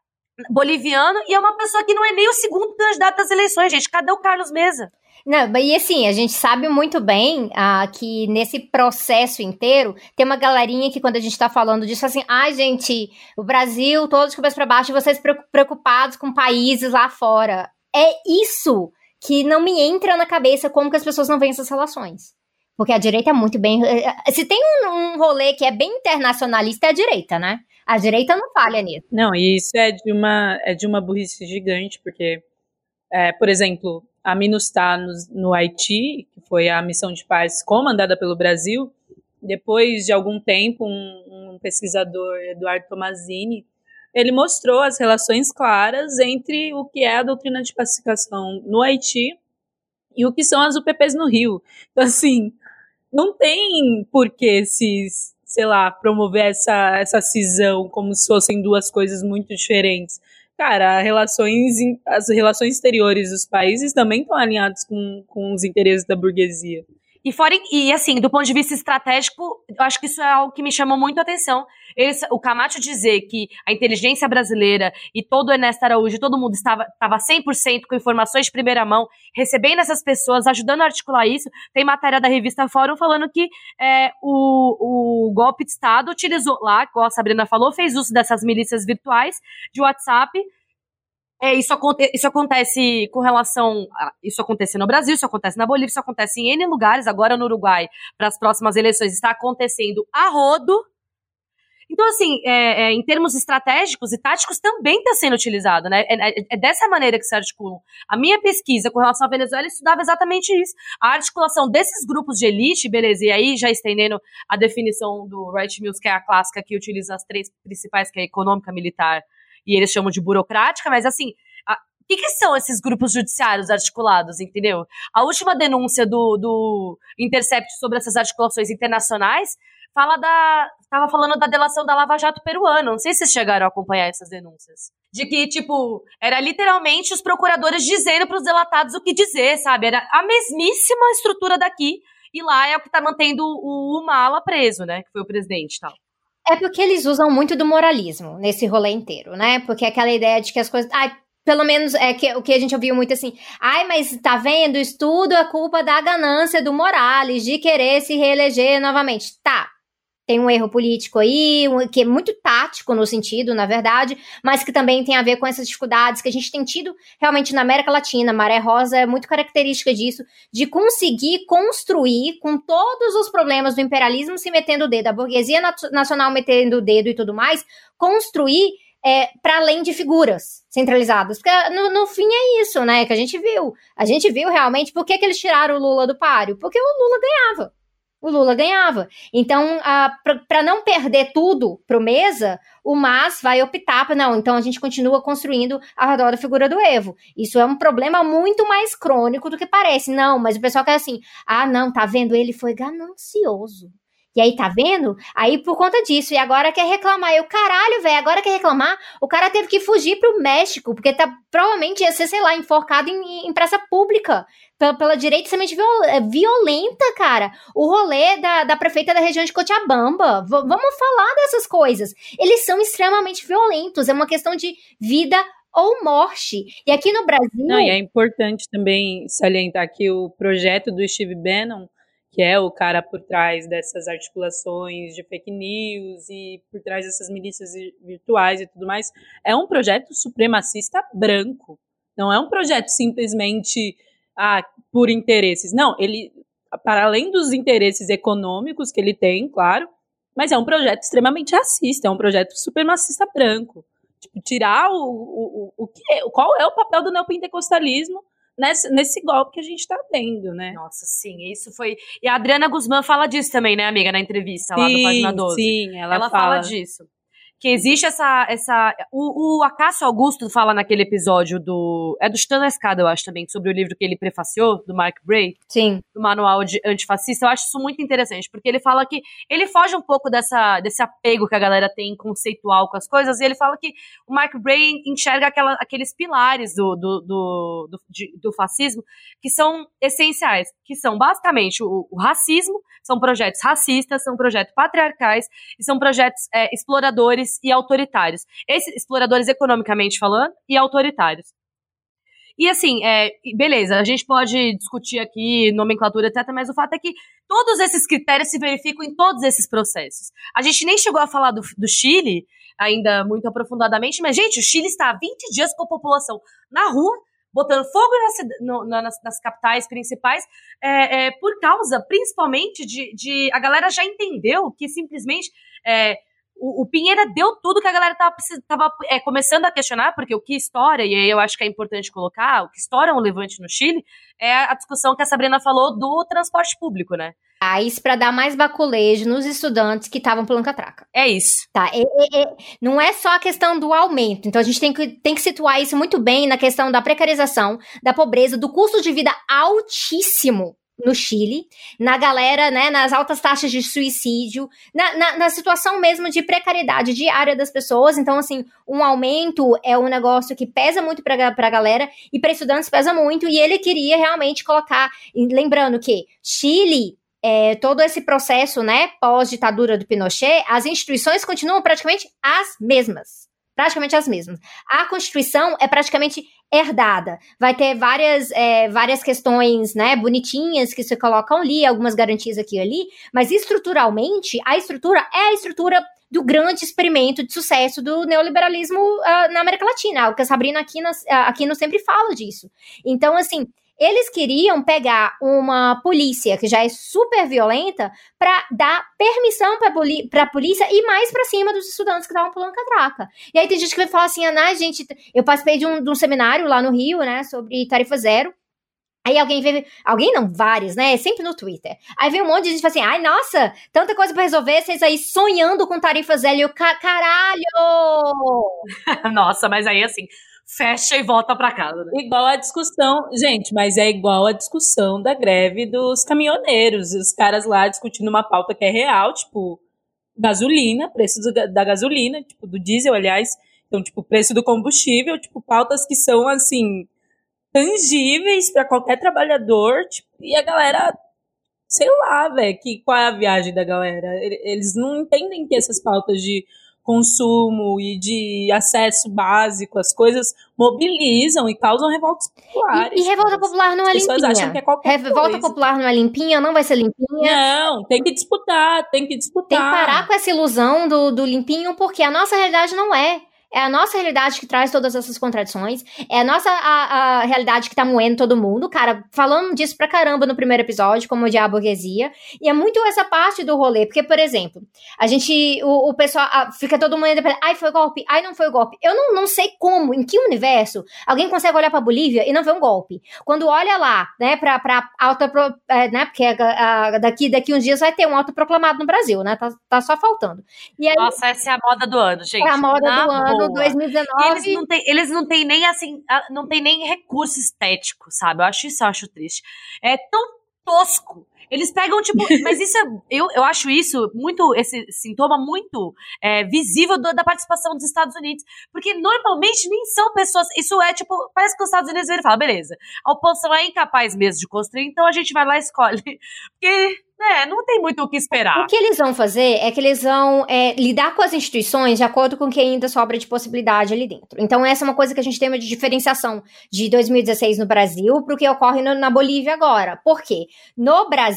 boliviano e é uma pessoa que não é nem o segundo candidato das eleições, gente. Cadê o Carlos Mesa? Não, e assim, a gente sabe muito bem que nesse processo inteiro tem uma galerinha que quando a gente tá falando disso, assim, ai gente, o Brasil todo de cabeça pra baixo e vocês preocupados com países lá fora. É isso que não me entra na cabeça como que as pessoas não veem essas relações. Porque a direita é muito bem... Se tem um rolê que é bem internacionalista, é a direita, né? A direita não falha nisso. Não, e isso é de uma burrice gigante, porque, por exemplo... A MINUSTAH no Haiti, que foi a missão de paz comandada pelo Brasil, depois de algum tempo, um pesquisador, Eduardo Tomazini, ele mostrou as relações claras entre o que é a doutrina de pacificação no Haiti e o que são as UPPs no Rio. Então, assim, não tem por que se, sei lá, promover essa cisão como se fossem duas coisas muito diferentes. Cara, as relações exteriores dos países também estão alinhadas com os interesses da burguesia. E assim, do ponto de vista estratégico, eu acho que isso é algo que me chamou muito a atenção. O Camacho dizer que a inteligência brasileira e todo o Ernesto Araújo, todo mundo estava 100% com informações de primeira mão, recebendo essas pessoas, ajudando a articular isso. Tem matéria da revista Fórum falando que o golpe de Estado utilizou lá, como a Sabrina falou, fez uso dessas milícias virtuais de WhatsApp. Isso acontece com relação... Isso acontece no Brasil, isso acontece na Bolívia, isso acontece em N lugares. Agora no Uruguai, para as próximas eleições, está acontecendo a rodo. Então, assim, em termos estratégicos e táticos, também está sendo utilizado, né? É dessa maneira que se articulam. A minha pesquisa com relação à Venezuela estudava exatamente isso. A articulação desses grupos de elite, beleza, e aí já estendendo a definição do Right Mills, que é a clássica que utiliza as três principais, que é econômica, militar, e eles chamam de burocrática, mas assim, o que são esses grupos judiciários articulados, entendeu? A última denúncia do Intercept sobre essas articulações internacionais estava falando da delação da Lava Jato peruana, não sei se vocês chegaram a acompanhar essas denúncias. De que, tipo, era literalmente os procuradores dizendo para os delatados o que dizer, sabe? Era a mesmíssima estrutura daqui, E lá é o que tá mantendo o Humala preso, né? Que foi o presidente e tal. É porque eles usam muito do moralismo nesse rolê inteiro, né? Porque é aquela ideia de que as coisas... Ai, pelo menos é que, o que a gente ouviu muito assim, ai, mas tá vendo, isso tudo é culpa da ganância do Morales, de querer se reeleger novamente. Tá, tem um erro político aí, que é muito tático no sentido, na verdade, mas que também tem a ver com essas dificuldades que a gente tem tido realmente na América Latina. Maré Rosa é muito característica disso, de conseguir construir com todos os problemas do imperialismo se metendo o dedo, a burguesia nacional metendo o dedo e tudo mais, construir... para além de figuras centralizadas, porque no fim é isso, né, que a gente viu realmente por que eles tiraram o Lula do páreo, porque o Lula ganhava, então para não perder tudo pro Mesa, o MAS vai optar por, não, então a gente continua construindo ao redor da figura do Evo. Isso é um problema muito mais crônico do que parece, não, mas o pessoal quer assim, ah, não, tá vendo, ele foi ganancioso. E aí, tá vendo? Aí, por conta disso, e agora quer reclamar. Eu, caralho, velho, agora quer reclamar? O cara teve que fugir pro México, porque tá, provavelmente ia ser, sei lá, enforcado em praça pública, pela direita extremamente violenta, cara. O rolê da prefeita da região de Cochabamba. Vamos falar dessas coisas. Eles são extremamente violentos, é uma questão de vida ou morte. E aqui no Brasil... Não, e é importante também salientar que o projeto do Steve Bannon, que é o cara por trás dessas articulações de fake news e por trás dessas milícias virtuais e tudo mais, é um projeto supremacista branco. Não é um projeto simplesmente por interesses. Não, ele, para além dos interesses econômicos que ele tem, claro, mas é um projeto extremamente racista, é um projeto supremacista branco. Tipo, tirar o que é, qual é o papel do neopentecostalismo nesse golpe que a gente tá vendo, né? Nossa, sim, isso foi... E a Adriana Guzmán fala disso também, né, amiga, na entrevista lá do Página 12. Sim, ela fala disso. Que existe essa... O Acácio Augusto fala naquele episódio do... É do Chutando a Escada, eu acho, também, sobre o livro que ele prefaciou, do Mark Bray. Sim. Do Manual de Antifascista. Eu acho isso muito interessante, porque ele fala que... Ele foge um pouco desse apego que a galera tem conceitual com as coisas, e ele fala que o Mark Bray enxerga aqueles pilares do fascismo que são essenciais, que são basicamente o racismo, são projetos racistas, são projetos patriarcais, e são projetos exploradores e autoritários. Esses exploradores economicamente falando e autoritários. E assim, beleza, a gente pode discutir aqui nomenclatura, etc., mas o fato é que todos esses critérios se verificam em todos esses processos. A gente nem chegou a falar do Chile ainda muito aprofundadamente, mas gente, o Chile está há 20 dias com a população na rua, botando fogo nas capitais principais, por causa, principalmente, de a galera já entendeu que simplesmente... O Pinheira deu tudo que a galera tava começando a questionar, porque o que estoura, e aí eu acho que é importante colocar, o que estoura um levante no Chile é a discussão que a Sabrina falou do transporte público, né? Ah, isso pra dar mais baculejo nos estudantes que estavam pulando catraca. É isso. Tá, não é só a questão do aumento, então a gente tem que situar isso muito bem na questão da precarização, da pobreza, do custo de vida altíssimo no Chile, na galera, né, nas altas taxas de suicídio, na situação mesmo de precariedade diária das pessoas. Então, assim, um aumento é um negócio que pesa muito pra galera, e para estudantes pesa muito, e ele queria realmente colocar, lembrando que Chile, todo esse processo, né, pós-ditadura do Pinochet, as instituições continuam praticamente as mesmas. A Constituição é praticamente herdada. Vai ter várias questões, né, bonitinhas que se colocam ali, algumas garantias aqui e ali, mas estruturalmente, a estrutura é a estrutura do grande experimento de sucesso do neoliberalismo na América Latina, algo que a Sabrina aqui sempre fala disso. Então, assim, eles queriam pegar uma polícia que já é super violenta para dar permissão para a polícia ir mais para cima dos estudantes que estavam pulando catraca. E aí tem gente que vai falar assim, ah, gente, eu participei de um seminário lá no Rio, né, sobre tarifa zero. Aí alguém não, vários, né, sempre no Twitter. Aí vem um monte de gente que fala assim, ai, nossa, tanta coisa pra resolver, vocês aí sonhando com tarifa zero, eu, caralho! Nossa, mas aí assim... fecha e volta pra casa, né? Igual a discussão, gente, mas é igual a discussão da greve dos caminhoneiros, os caras lá discutindo uma pauta que é real, tipo, gasolina, preço da gasolina, tipo, do diesel, aliás, então, tipo, preço do combustível, tipo, pautas que são, assim, tangíveis pra qualquer trabalhador, tipo, e a galera sei lá, velho, qual é a viagem da galera. Eles não entendem que essas pautas de consumo e de acesso básico às coisas mobilizam e causam revoltas populares. E revolta popular não é limpinha. As pessoas acham que é qualquer coisa. Revolta popular não é limpinha, não vai ser limpinha. Não, tem que disputar, tem que disputar. Tem que parar com essa ilusão do limpinho, porque a nossa realidade não é. É a nossa realidade que traz todas essas contradições. É a nossa a realidade que tá moendo todo mundo. Cara, falando disso pra caramba no primeiro episódio, como odiar a burguesia. E é muito essa parte do rolê. Porque, por exemplo, a gente... O pessoal fica todo mundo... Ai, foi golpe. Ai, não foi golpe. Eu não sei como, em que universo, alguém consegue olhar pra Bolívia e não ver um golpe. Quando olha lá, né, pra alta... né, porque daqui uns dias vai ter um autoproclamado no Brasil, né? Tá só faltando. E aí, nossa, essa é a moda do ano, gente. É a moda do ano. 2019. Eles não têm nem assim, não tem nem recurso estético, sabe? Eu acho isso, eu acho triste. É tão tosco. Eles pegam, tipo, mas isso é, eu acho isso muito, esse sintoma muito visível da participação dos Estados Unidos, porque normalmente nem são pessoas, isso é tipo, parece que os Estados Unidos vêm e falam, beleza, a oposição é incapaz mesmo de construir, então a gente vai lá e escolhe, porque, né, não tem muito o que esperar. O que eles vão fazer é que eles vão lidar com as instituições de acordo com o que ainda sobra de possibilidade ali dentro. Então essa é uma coisa que a gente tem de diferenciação de 2016 no Brasil para o que ocorre na Bolívia agora. Por quê? No Brasil,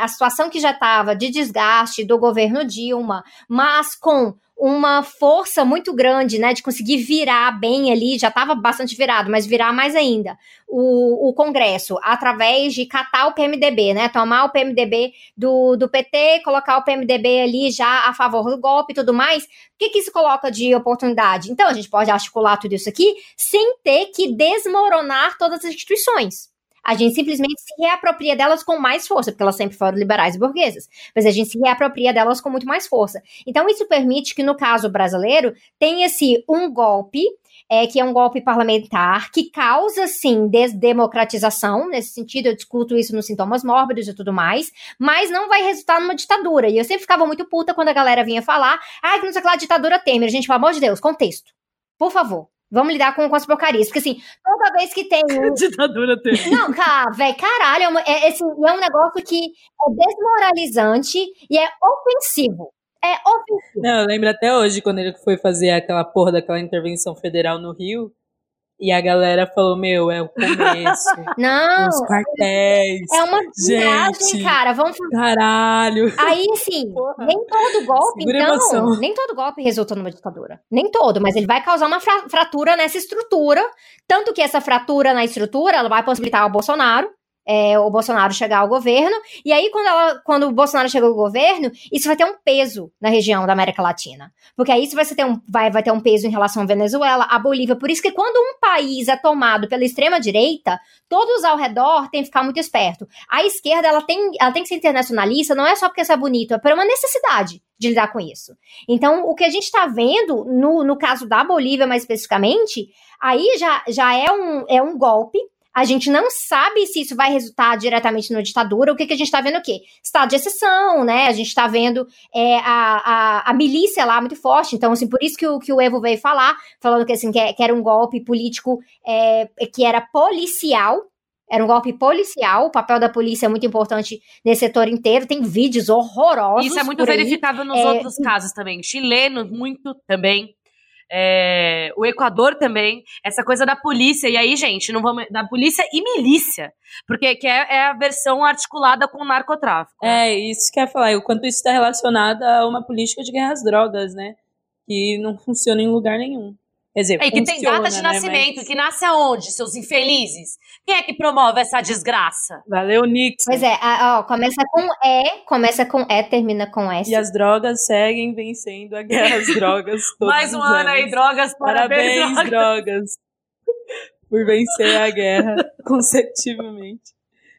a situação que já estava de desgaste do governo Dilma, mas com uma força muito grande, né, de conseguir virar bem ali, já estava bastante virado, mas virar mais ainda o Congresso, através de catar o PMDB, né, tomar o PMDB do PT, colocar o PMDB ali já a favor do golpe e tudo mais. O que isso coloca de oportunidade? Então, a gente pode articular tudo isso aqui sem ter que desmoronar todas as instituições. A gente simplesmente se reapropria delas com mais força, porque elas sempre foram liberais e burguesas, mas a gente se reapropria delas com muito mais força. Então isso permite que, no caso brasileiro, tenha-se um golpe, que é um golpe parlamentar, que causa, sim, desdemocratização, nesse sentido eu discuto isso nos sintomas mórbidos e tudo mais, mas não vai resultar numa ditadura. E eu sempre ficava muito puta quando a galera vinha falar, que não sei o que lá, ditadura Temer. Gente, pelo amor de Deus, contexto, por favor. Vamos lidar com as porcarias. Porque, assim, toda vez que tem... Ditadura tem. Não, cara, velho, caralho. É um negócio que é desmoralizante e é ofensivo. É ofensivo. Não, eu lembro até hoje, quando ele foi fazer aquela porra daquela intervenção federal no Rio, e a galera falou, meu, é o começo. Não. Os quartéis. É uma viagem, cara. Vamos... Caralho. Aí, assim, porra. Nem todo golpe, segura então... Emoção. Nem todo golpe resulta numa ditadura. Nem todo, mas ele vai causar uma fratura nessa estrutura. Tanto que essa fratura na estrutura, ela vai possibilitar ao Bolsonaro. O Bolsonaro chegar ao governo, e aí quando o Bolsonaro chegar ao governo, isso vai ter um peso na região da América Latina, porque aí isso vai ter um peso em relação à Venezuela, à Bolívia. Por isso que quando um país é tomado pela extrema direita, todos ao redor têm que ficar muito esperto. A esquerda, ela tem que ser internacionalista, não é só porque isso é bonito, é por uma necessidade de lidar com isso. Então, o que a gente está vendo, no caso da Bolívia mais especificamente, aí já é um golpe. A gente não sabe se isso vai resultar diretamente na ditadura. O que a gente tá vendo é o quê? Estado de exceção, né? A gente tá vendo a milícia lá muito forte. Então, assim, por isso que o Evo veio falando que, assim, que era um golpe político que era policial. Era um golpe policial, o papel da polícia é muito importante nesse setor inteiro, tem vídeos horrorosos. Isso é muito verificável nos outros casos também. Chileno, muito também. O Equador também, essa coisa da polícia, e aí, gente, não vamos, da polícia e milícia, porque que é a versão articulada com o narcotráfico. É, isso que eu ia falar, o quanto isso está relacionado a uma política de guerra às drogas, né, que não funciona em lugar nenhum. Quer dizer, que tem data de nascimento, mas... que nasce aonde, seus infelizes? Quem é que promove essa desgraça? Valeu, Nixon. Pois é, ó, começa com E, termina com S. E as drogas seguem vencendo a guerra às drogas todos mais um ano aí, drogas, parabéns drogas. Por vencer a guerra consecutivamente.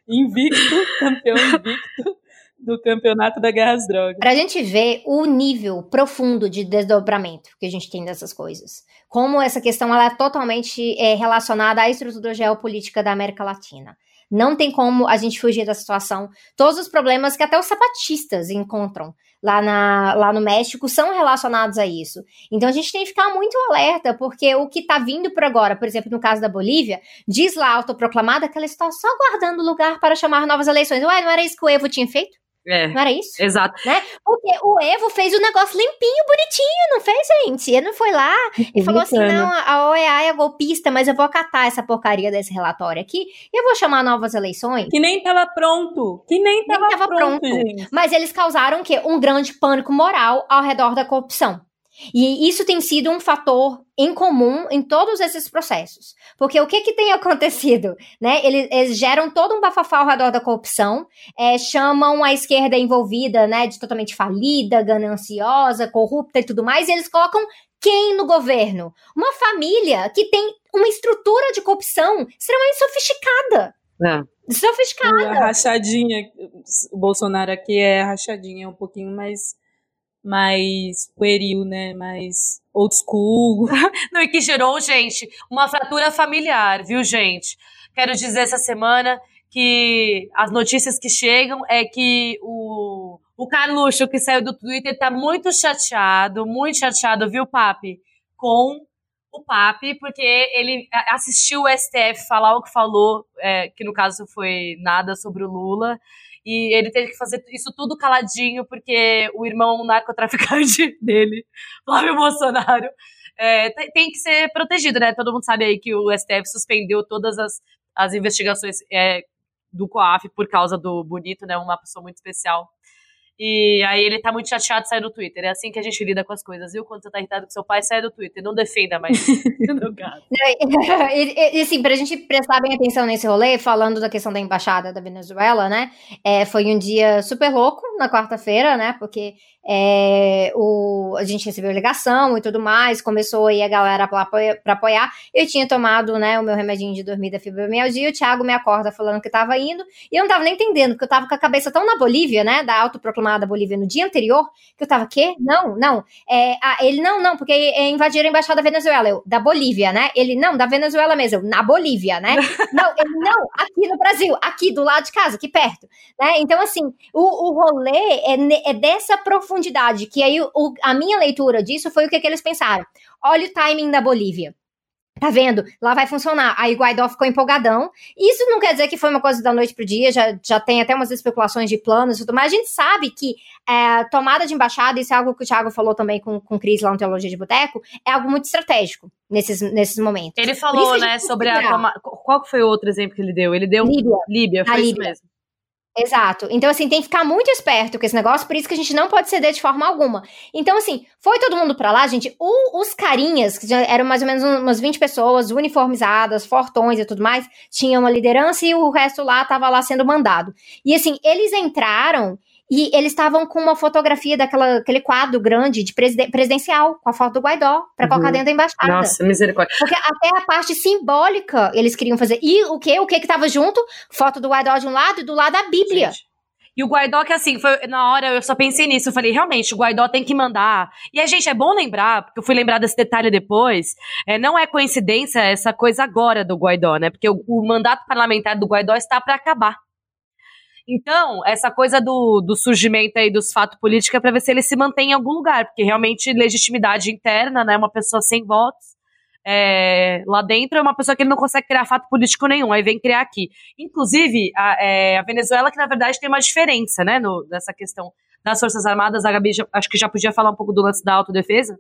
Invicto, campeão invicto do campeonato da guerra às drogas. Pra gente ver o nível profundo de desdobramento que a gente tem dessas coisas. Como essa questão ela é totalmente relacionada à estrutura geopolítica da América Latina. Não tem como a gente fugir da situação. Todos os problemas que até os zapatistas encontram lá no México são relacionados a isso. Então a gente tem que ficar muito alerta, porque o que está vindo por agora, por exemplo, no caso da Bolívia, diz lá a autoproclamada que ela está só guardando lugar para chamar novas eleições. Ué, não era isso que o Evo tinha feito? É, não era isso? Exato. Né? Porque o Evo fez um negócio limpinho, bonitinho, não fez, gente? Ele não foi lá e falou assim, não, a OEA é golpista, mas eu vou acatar essa porcaria desse relatório aqui e eu vou chamar novas eleições. Que nem tava pronto. Que nem tava pronto, gente. Mas eles causaram o quê? Um grande pânico moral ao redor da corrupção. E isso tem sido um fator em comum em todos esses processos. Porque o que tem acontecido? Né? Eles geram todo um bafafá ao redor da corrupção, chamam a esquerda envolvida, né, de totalmente falida, gananciosa, corrupta e tudo mais, e eles colocam quem no governo? Uma família que tem uma estrutura de corrupção extremamente sofisticada. Não. Sofisticada. A rachadinha, o Bolsonaro aqui é rachadinha, é um pouquinho mais pueril, né, mais old school. Não, e que gerou, gente, uma fratura familiar, viu, gente? Quero dizer essa semana que as notícias que chegam é que o Carluxo, que saiu do Twitter, tá muito chateado, viu, Papi? Com o Papi, porque ele assistiu o STF falar o que falou, que no caso foi nada sobre o Lula, e ele teve que fazer isso tudo caladinho, porque o irmão narcotraficante dele, Flávio Bolsonaro, tem que ser protegido, né? Todo mundo sabe aí que o STF suspendeu todas as investigações do COAF por causa do Bonito, né? Uma pessoa muito especial. E aí ele tá muito chateado de sair do Twitter. É assim que a gente lida com as coisas, viu? Quando você tá irritado com seu pai, sai do Twitter. Não defenda mais. E assim, pra gente prestar bem atenção nesse rolê, falando da questão da embaixada da Venezuela, né? Foi um dia super louco na quarta-feira, né? Porque a gente recebeu ligação e tudo mais, começou aí a galera pra apoiar. Eu tinha tomado, né, o meu remedinho de dormir da fibromialgia, o Thiago me acorda falando que tava indo, e eu não tava nem entendendo, porque eu tava com a cabeça tão na Bolívia, né? Da autoproclamação da Bolívia no dia anterior, que eu tava, quê? Não. Ele, não, porque invadiram a embaixada da Venezuela. Eu, da Bolívia, né? Ele, não, da Venezuela mesmo. Eu, na Bolívia, né? Não, ele, não, aqui no Brasil, aqui do lado de casa, aqui perto. Né? Então, assim, o rolê é dessa profundidade, que aí a minha leitura disso foi o que eles pensaram. Olha o timing da Bolívia. Tá vendo? Lá vai funcionar. Aí o Guaidó ficou empolgadão. Isso não quer dizer que foi uma coisa da noite pro dia, já tem até umas especulações de planos e tudo, mas a gente sabe que tomada de embaixada, isso é algo que o Thiago falou também com o Cris lá no Teologia de Boteco, é algo muito estratégico nesses momentos. Ele falou, né, sobre a tomada... Qual que foi o outro exemplo que ele deu? Ele deu Líbia, foi isso mesmo. Exato. Então, assim, tem que ficar muito esperto com esse negócio, por isso que a gente não pode ceder de forma alguma. Então, assim, foi todo mundo pra lá, gente, os carinhas, que já eram mais ou menos umas 20 pessoas, uniformizadas, fortões e tudo mais, tinham uma liderança e o resto lá tava lá sendo mandado. E, assim, eles entraram e eles estavam com uma fotografia daquele quadro grande de presidencial, com a foto do Guaidó, pra colocar dentro da embaixada. Nossa, misericórdia. Porque até a parte simbólica eles queriam fazer. E o que tava junto? Foto do Guaidó de um lado e do lado a Bíblia. Gente. E o Guaidó que assim, foi, na hora eu só pensei nisso, eu falei, realmente, o Guaidó tem que mandar. E a gente, é bom lembrar, porque eu fui lembrar desse detalhe depois, não é coincidência essa coisa agora do Guaidó, né? Porque o mandato parlamentar do Guaidó está pra acabar. Então, essa coisa do surgimento aí dos fatos políticos é para ver se ele se mantém em algum lugar, porque realmente legitimidade interna, né, uma pessoa sem votos, lá dentro é uma pessoa que ele não consegue criar fato político nenhum, aí vem criar aqui. Inclusive, a Venezuela que na verdade tem uma diferença, né, nessa questão das Forças Armadas, a Gabi acho que já podia falar um pouco do lance da autodefesa,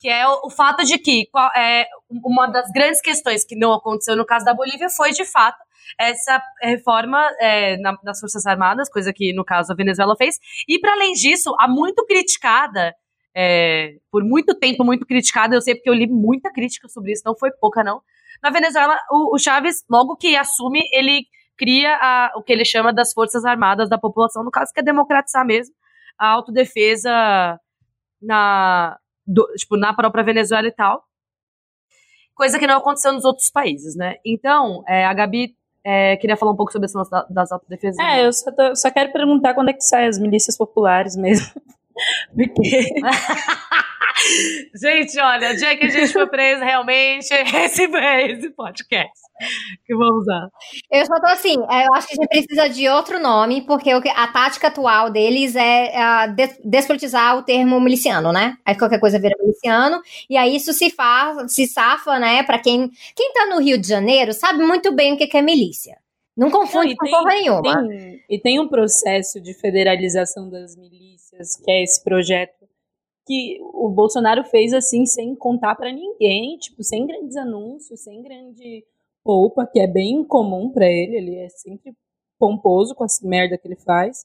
que é o fato de que uma das grandes questões que não aconteceu no caso da Bolívia foi de fato essa reforma nas Forças Armadas, coisa que, no caso, a Venezuela fez. E, para além disso, a muito criticada, por muito tempo muito criticada, eu sei porque eu li muita crítica sobre isso, não foi pouca, não. Na Venezuela, o Chávez, logo que assume, ele cria o que ele chama das Forças Armadas da população, no caso, que é democratizar mesmo a autodefesa na própria Venezuela e tal. Coisa que não aconteceu nos outros países, né? Então, a Gabi... queria falar um pouco sobre esse lance das autodefesas. Eu só quero perguntar quando é que saem as milícias populares mesmo. Porque Gente, olha, o dia que a gente foi preso, realmente, esse podcast que vamos usar. Eu só tô assim, eu acho que a gente precisa de outro nome, porque a tática atual deles é despolitizar o termo miliciano, né? Aí qualquer coisa vira miliciano, e aí isso se safa, né? Pra quem tá no Rio de Janeiro, sabe muito bem o que é milícia. Não confunde com porra nenhuma. E tem um processo de federalização das milícias, que é esse projeto que o Bolsonaro fez assim, sem contar pra ninguém, tipo, sem grandes anúncios, sem grande polpa, que é bem comum pra ele, ele é sempre pomposo com as merda que ele faz.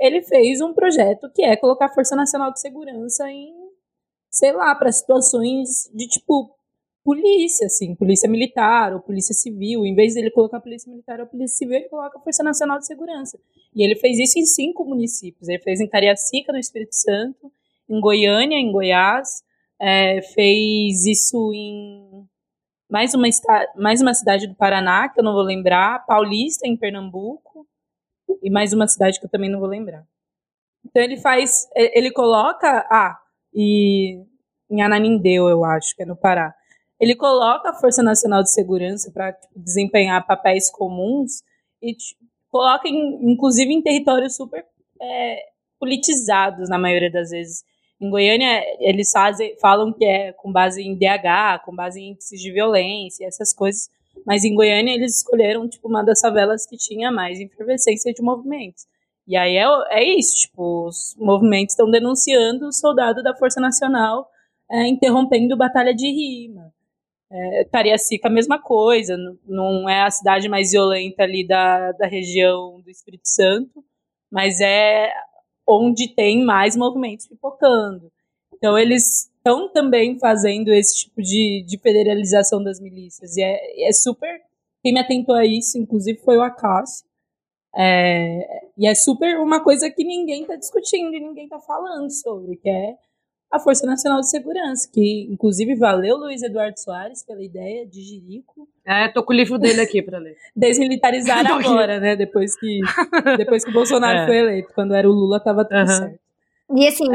Ele fez um projeto que é colocar a Força Nacional de Segurança em, sei lá, pra situações de, tipo, polícia, assim, polícia militar ou polícia civil. Em vez dele colocar polícia militar ou polícia civil, ele coloca a Força Nacional de Segurança. E ele fez isso em 5 municípios. Ele fez em Cariacica, no Espírito Santo, em Goiânia, em Goiás, fez isso em mais uma cidade do Paraná, que eu não vou lembrar, Paulista, em Pernambuco, e mais uma cidade que eu também não vou lembrar. Então ele coloca, e em Ananindeu, eu acho, que é no Pará, ele coloca a Força Nacional de Segurança para desempenhar papéis comuns e coloca, inclusive, em territórios super politizados, na maioria das vezes. Em Goiânia, eles falam que é com base em DH, com base em índices de violência, essas coisas, mas em Goiânia eles escolheram tipo, uma das favelas que tinha mais efervescência de movimentos. E aí é isso, tipo, os movimentos estão denunciando o soldado da Força Nacional interrompendo batalha de rima. Cariacica, a mesma coisa, não é a cidade mais violenta ali da região do Espírito Santo, mas é onde tem mais movimentos pipocando. Então eles estão também fazendo esse tipo de federalização das milícias, e é super, quem me atentou a isso inclusive foi o Acácio, e é super uma coisa que ninguém está discutindo e ninguém está falando sobre, que é a Força Nacional de Segurança, que inclusive valeu Luiz Eduardo Soares pela ideia de Jerico. Tô com o livro dele aqui para ler. Desmilitarizar agora, né, depois que o Bolsonaro foi eleito, quando era o Lula estava tudo certo. E assim,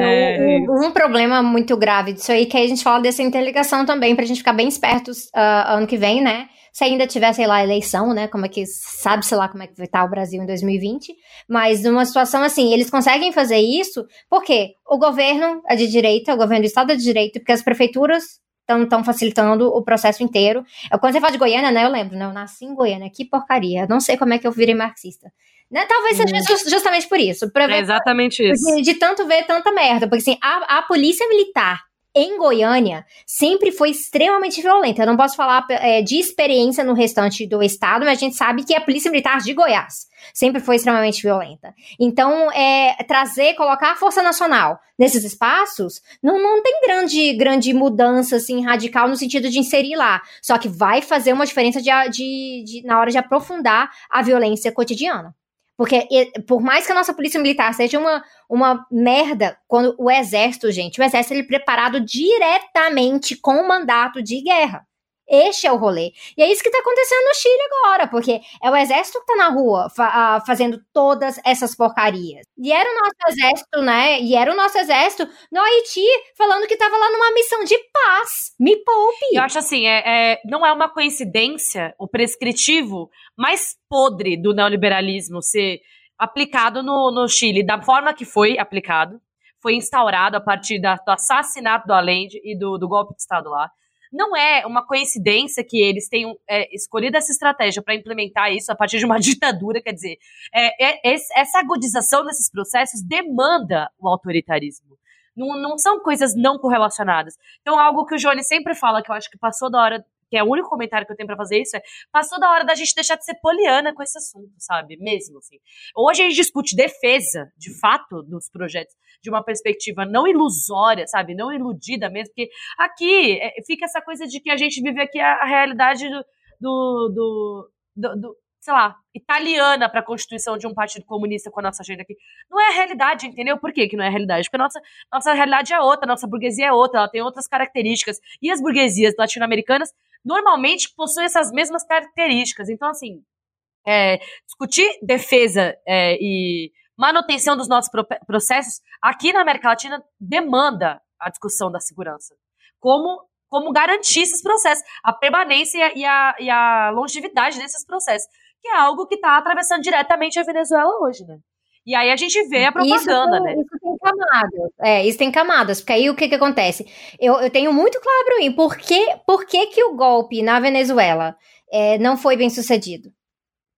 um problema muito grave disso aí, que aí a gente fala dessa interligação também, pra gente ficar bem espertos ano que vem, né, se ainda tiver, sei lá, eleição, né, como é que, sabe, sei lá, como é que vai estar o Brasil em 2020, mas numa situação assim, eles conseguem fazer isso porque o governo é de direita, o governo do estado é de direita, porque as prefeituras estão facilitando o processo inteiro. Quando você fala de Goiânia, né, eu lembro, né, eu nasci em Goiânia, que porcaria, não sei como é que eu virei marxista. Né? Talvez seja justamente por isso. Exatamente isso. De tanto ver tanta merda. Porque assim, a polícia militar em Goiânia sempre foi extremamente violenta. Eu não posso falar de experiência no restante do estado, mas a gente sabe que a polícia militar de Goiás sempre foi extremamente violenta. Então, colocar a Força Nacional nesses espaços, não tem grande mudança, assim, radical no sentido de inserir lá. Só que vai fazer uma diferença na hora de aprofundar a violência cotidiana. Porque por mais que a nossa polícia militar seja uma merda, quando o exército, ele é preparado diretamente com o mandato de guerra. Este é o rolê. E é isso que tá acontecendo no Chile agora, porque é o exército que tá na rua fazendo todas essas porcarias. E era o nosso exército, né? E era o nosso exército no Haiti, falando que tava lá numa missão de paz. Me poupe. Eu acho assim, não é uma coincidência o prescritivo mais podre do neoliberalismo ser aplicado no Chile, da forma que foi aplicado, foi instaurado a partir do assassinato do Allende e do golpe de Estado lá. Não é uma coincidência que eles tenham escolhido essa estratégia para implementar isso a partir de uma ditadura, quer dizer, essa agudização desses processos demanda o autoritarismo. Não são coisas não correlacionadas. Então, algo que o Johnny sempre fala, que eu acho que passou da hora, que é o único comentário que eu tenho para fazer isso, passou da hora da gente deixar de ser poliana com esse assunto, sabe? Mesmo assim. Hoje a gente discute defesa, de fato, dos projetos, de uma perspectiva não ilusória, sabe, não iludida mesmo, porque aqui fica essa coisa de que a gente vive aqui a realidade do sei lá, italiana para a constituição de um partido comunista com a nossa agenda aqui. Não é a realidade, entendeu? Por que que não é a realidade? Porque a nossa realidade é outra, a nossa burguesia é outra, ela tem outras características, e as burguesias latino-americanas normalmente possuem essas mesmas características. Então, assim, discutir defesa e manutenção dos nossos processos aqui na América Latina demanda a discussão da segurança. Como garantir esses processos, a permanência e a longevidade desses processos, que é algo que está atravessando diretamente a Venezuela hoje, né? E aí a gente vê a propaganda, né? Isso tem camadas. É, isso tem camadas. Porque aí o que acontece? Eu tenho muito claro para mim por que o golpe na Venezuela não foi bem sucedido.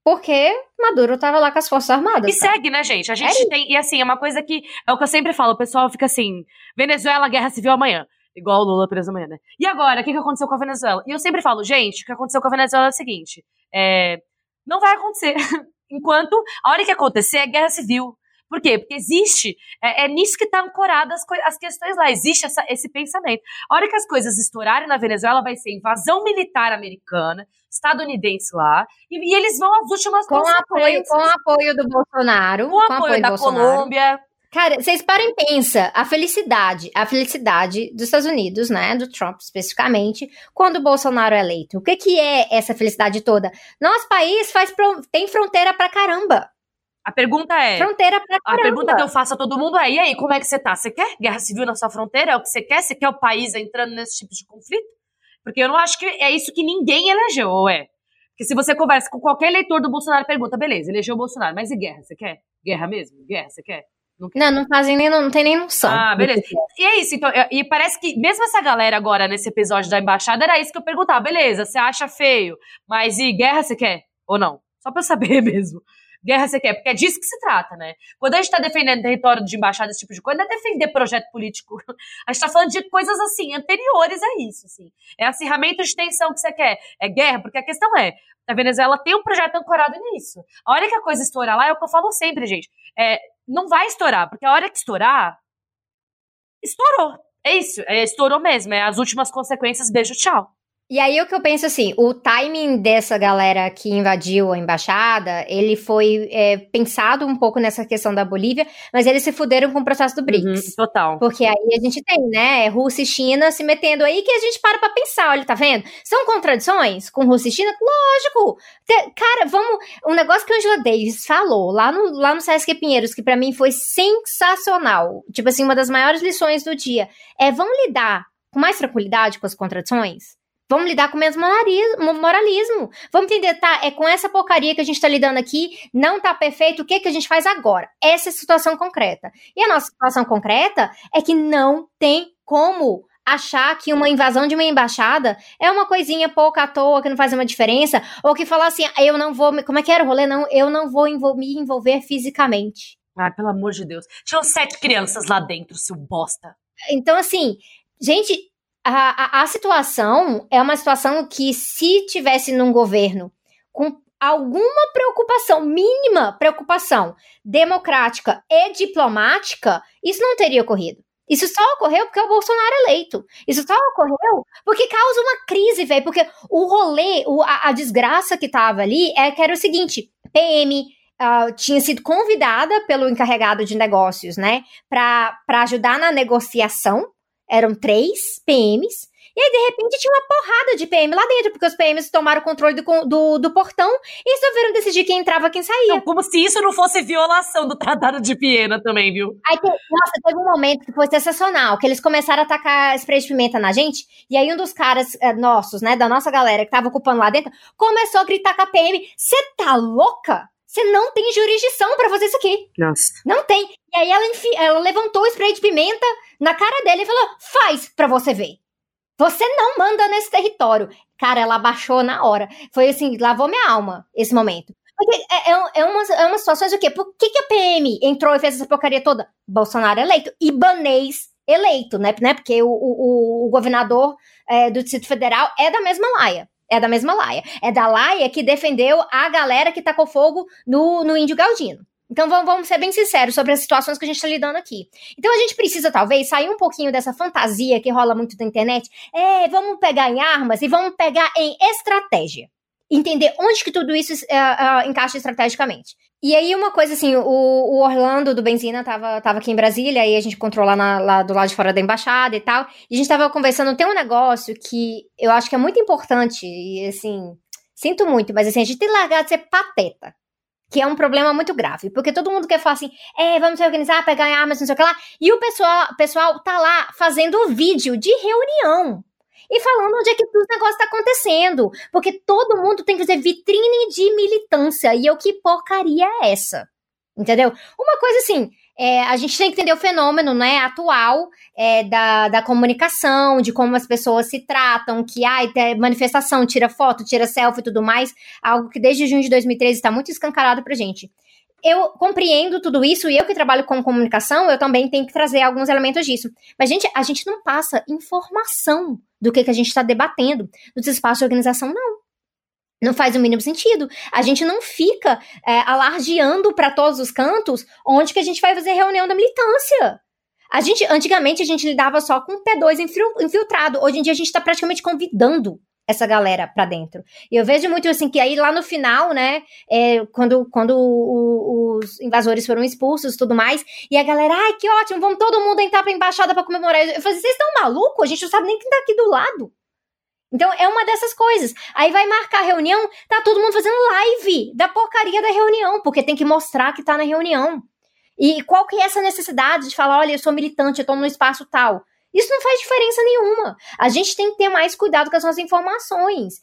Porque Maduro estava lá com as Forças Armadas. E segue, né, gente? A gente tem... E assim, é uma coisa que... É o que eu sempre falo. O pessoal fica assim... Venezuela, guerra civil amanhã. Igual o Lula preso amanhã, né? E agora? O que aconteceu com a Venezuela? E eu sempre falo, gente, o que aconteceu com a Venezuela é o seguinte. Não vai acontecer... Enquanto a hora que acontecer é guerra civil. Por quê? Porque existe, é nisso que está ancorada as questões lá, existe esse pensamento. A hora que as coisas estourarem na Venezuela vai ser invasão militar americana, estadunidense lá, e eles vão às últimas consequências. Com o apoio do Bolsonaro. Com o apoio da Colômbia. Cara, vocês parem e pensam, a felicidade dos Estados Unidos, né, do Trump especificamente, quando o Bolsonaro é eleito. O que é essa felicidade toda? Nosso país tem fronteira pra caramba. A pergunta é... Fronteira pra caramba. A pergunta que eu faço a todo mundo é, e aí, como é que você tá? Você quer guerra civil na sua fronteira? É o que você quer? Você quer o país entrando nesse tipo de conflito? Porque eu não acho que é isso que ninguém elegeu, ou é? Porque se você conversa com qualquer eleitor do Bolsonaro, pergunta, beleza, elegeu o Bolsonaro, mas e guerra? Você quer? Guerra mesmo? Guerra, você quer? Não fazem nem, não tem nem noção. Ah, beleza. E é isso, então, e parece que mesmo essa galera agora, nesse episódio da embaixada, era isso que eu perguntava, beleza, você acha feio, mas e guerra você quer? Ou não? Só pra eu saber mesmo. Guerra você quer? Porque é disso que se trata, né? Quando a gente tá defendendo território de embaixada, esse tipo de coisa, não é defender projeto político. A gente tá falando de coisas, assim, anteriores a isso, assim. É acirramento de tensão que você quer. É guerra, porque a questão é, a Venezuela tem um projeto ancorado nisso. A hora que a coisa estourar lá, é o que eu falo sempre, gente, não vai estourar, porque a hora que estourar, estourou. É isso, estourou mesmo. É as últimas consequências, beijo, tchau. E aí o que eu penso assim, o timing dessa galera que invadiu a embaixada, ele foi pensado um pouco nessa questão da Bolívia, mas eles se fuderam com o processo do BRICS. Uhum, total. Porque aí a gente tem, né, Rússia e China se metendo aí, que a gente para pra pensar, olha, tá vendo? São contradições com Rússia e China? Lógico! Cara, vamos... Um negócio que a Angela Davis falou lá no Sesc Pinheiros, que pra mim foi sensacional, tipo assim, uma das maiores lições do dia, vão lidar com mais tranquilidade com as contradições? Vamos lidar com menos moralismo. Vamos entender, tá? É com essa porcaria que a gente tá lidando aqui, não tá perfeito, o que que a gente faz agora? Essa é a situação concreta. E a nossa situação concreta é que não tem como achar que uma invasão de uma embaixada é uma coisinha pouca à toa, que não faz uma diferença, ou que falar assim, eu não vou... Como é que era o rolê? Não, eu não vou me envolver fisicamente. Ah, pelo amor de Deus. Tinham 7 crianças lá dentro, seu bosta. Então, assim, gente... A situação é uma situação que, se tivesse num governo com alguma preocupação, mínima preocupação democrática e diplomática, isso não teria ocorrido. Isso só ocorreu porque o Bolsonaro é eleito. Isso só ocorreu porque causa uma crise, velho. Porque o rolê, a desgraça que tava ali que era o seguinte, PM... tinha sido convidada pelo encarregado de negócios, né, pra ajudar na negociação. Eram 3 PMs, e aí, de repente, tinha uma porrada de PM lá dentro, porque os PMs tomaram o controle do portão e só viram decidir quem entrava e quem saía. Não, como se isso não fosse violação do Tratado de Viena também, viu? Aí, nossa, teve um momento que foi sensacional, que eles começaram a atacar spray de pimenta na gente, e aí um dos caras nossos, né, da nossa galera que tava ocupando lá dentro, começou a gritar com a PM, "Cê tá louca? Você não tem jurisdição pra fazer isso aqui." Nossa. Não tem. E aí ela levantou o spray de pimenta na cara dele e falou, faz pra você ver. Você não manda nesse território. Cara, ela abaixou na hora. Foi assim, lavou minha alma esse momento. É uma situação de o quê? Por que a PM entrou e fez essa porcaria toda? Bolsonaro eleito. Ibanez eleito, né? Porque o governador do Distrito Federal é da mesma laia. É da laia que defendeu a galera que tacou fogo no Índio Galdino. Então vamos ser bem sinceros sobre as situações que a gente está lidando aqui. Então a gente precisa, talvez, sair um pouquinho dessa fantasia que rola muito na internet. Vamos pegar em armas e vamos pegar em estratégia. Entender onde que tudo isso encaixa estrategicamente. E aí uma coisa assim, o Orlando do Benzina tava aqui em Brasília, aí a gente encontrou lá do lado de fora da embaixada e tal, e a gente tava conversando, tem um negócio que eu acho que é muito importante, e assim, sinto muito, mas assim, a gente tem largado de ser pateta. que é um problema muito grave, porque todo mundo quer falar assim, vamos se organizar, pegar armas, não sei o que lá, e o pessoal tá lá fazendo vídeo de reunião e falando onde é que tudo o negócio tá acontecendo, porque todo mundo tem que fazer vitrine de militância, e eu, que porcaria é essa? Entendeu? Uma coisa assim, a gente tem que entender o fenômeno, né, atual da comunicação, de como as pessoas se tratam, que manifestação, tira foto, tira selfie e tudo mais, algo que desde junho de 2013 está muito escancarado pra gente. Eu compreendo tudo isso, e eu que trabalho com comunicação, eu também tenho que trazer alguns elementos disso. Mas, gente, a gente não passa informação do que a gente está debatendo nos espaços de organização, não. Não faz o mínimo sentido. A gente não fica alardeando para todos os cantos onde que a gente vai fazer reunião da militância. Antigamente a gente lidava só com P2 infiltrado. Hoje em dia a gente está praticamente convidando essa galera para dentro. E eu vejo muito assim que aí lá no final, né, quando os invasores foram expulsos e tudo mais, e a galera, que ótimo, vamos todo mundo entrar para a embaixada para comemorar. Eu falei, vocês estão malucos? A gente não sabe nem quem está aqui do lado. Então, é uma dessas coisas. Aí vai marcar a reunião, tá todo mundo fazendo live da porcaria da reunião, porque tem que mostrar que tá na reunião. E qual que é essa necessidade de falar, olha, eu sou militante, eu tô no espaço tal? Isso não faz diferença nenhuma. A gente tem que ter mais cuidado com as nossas informações.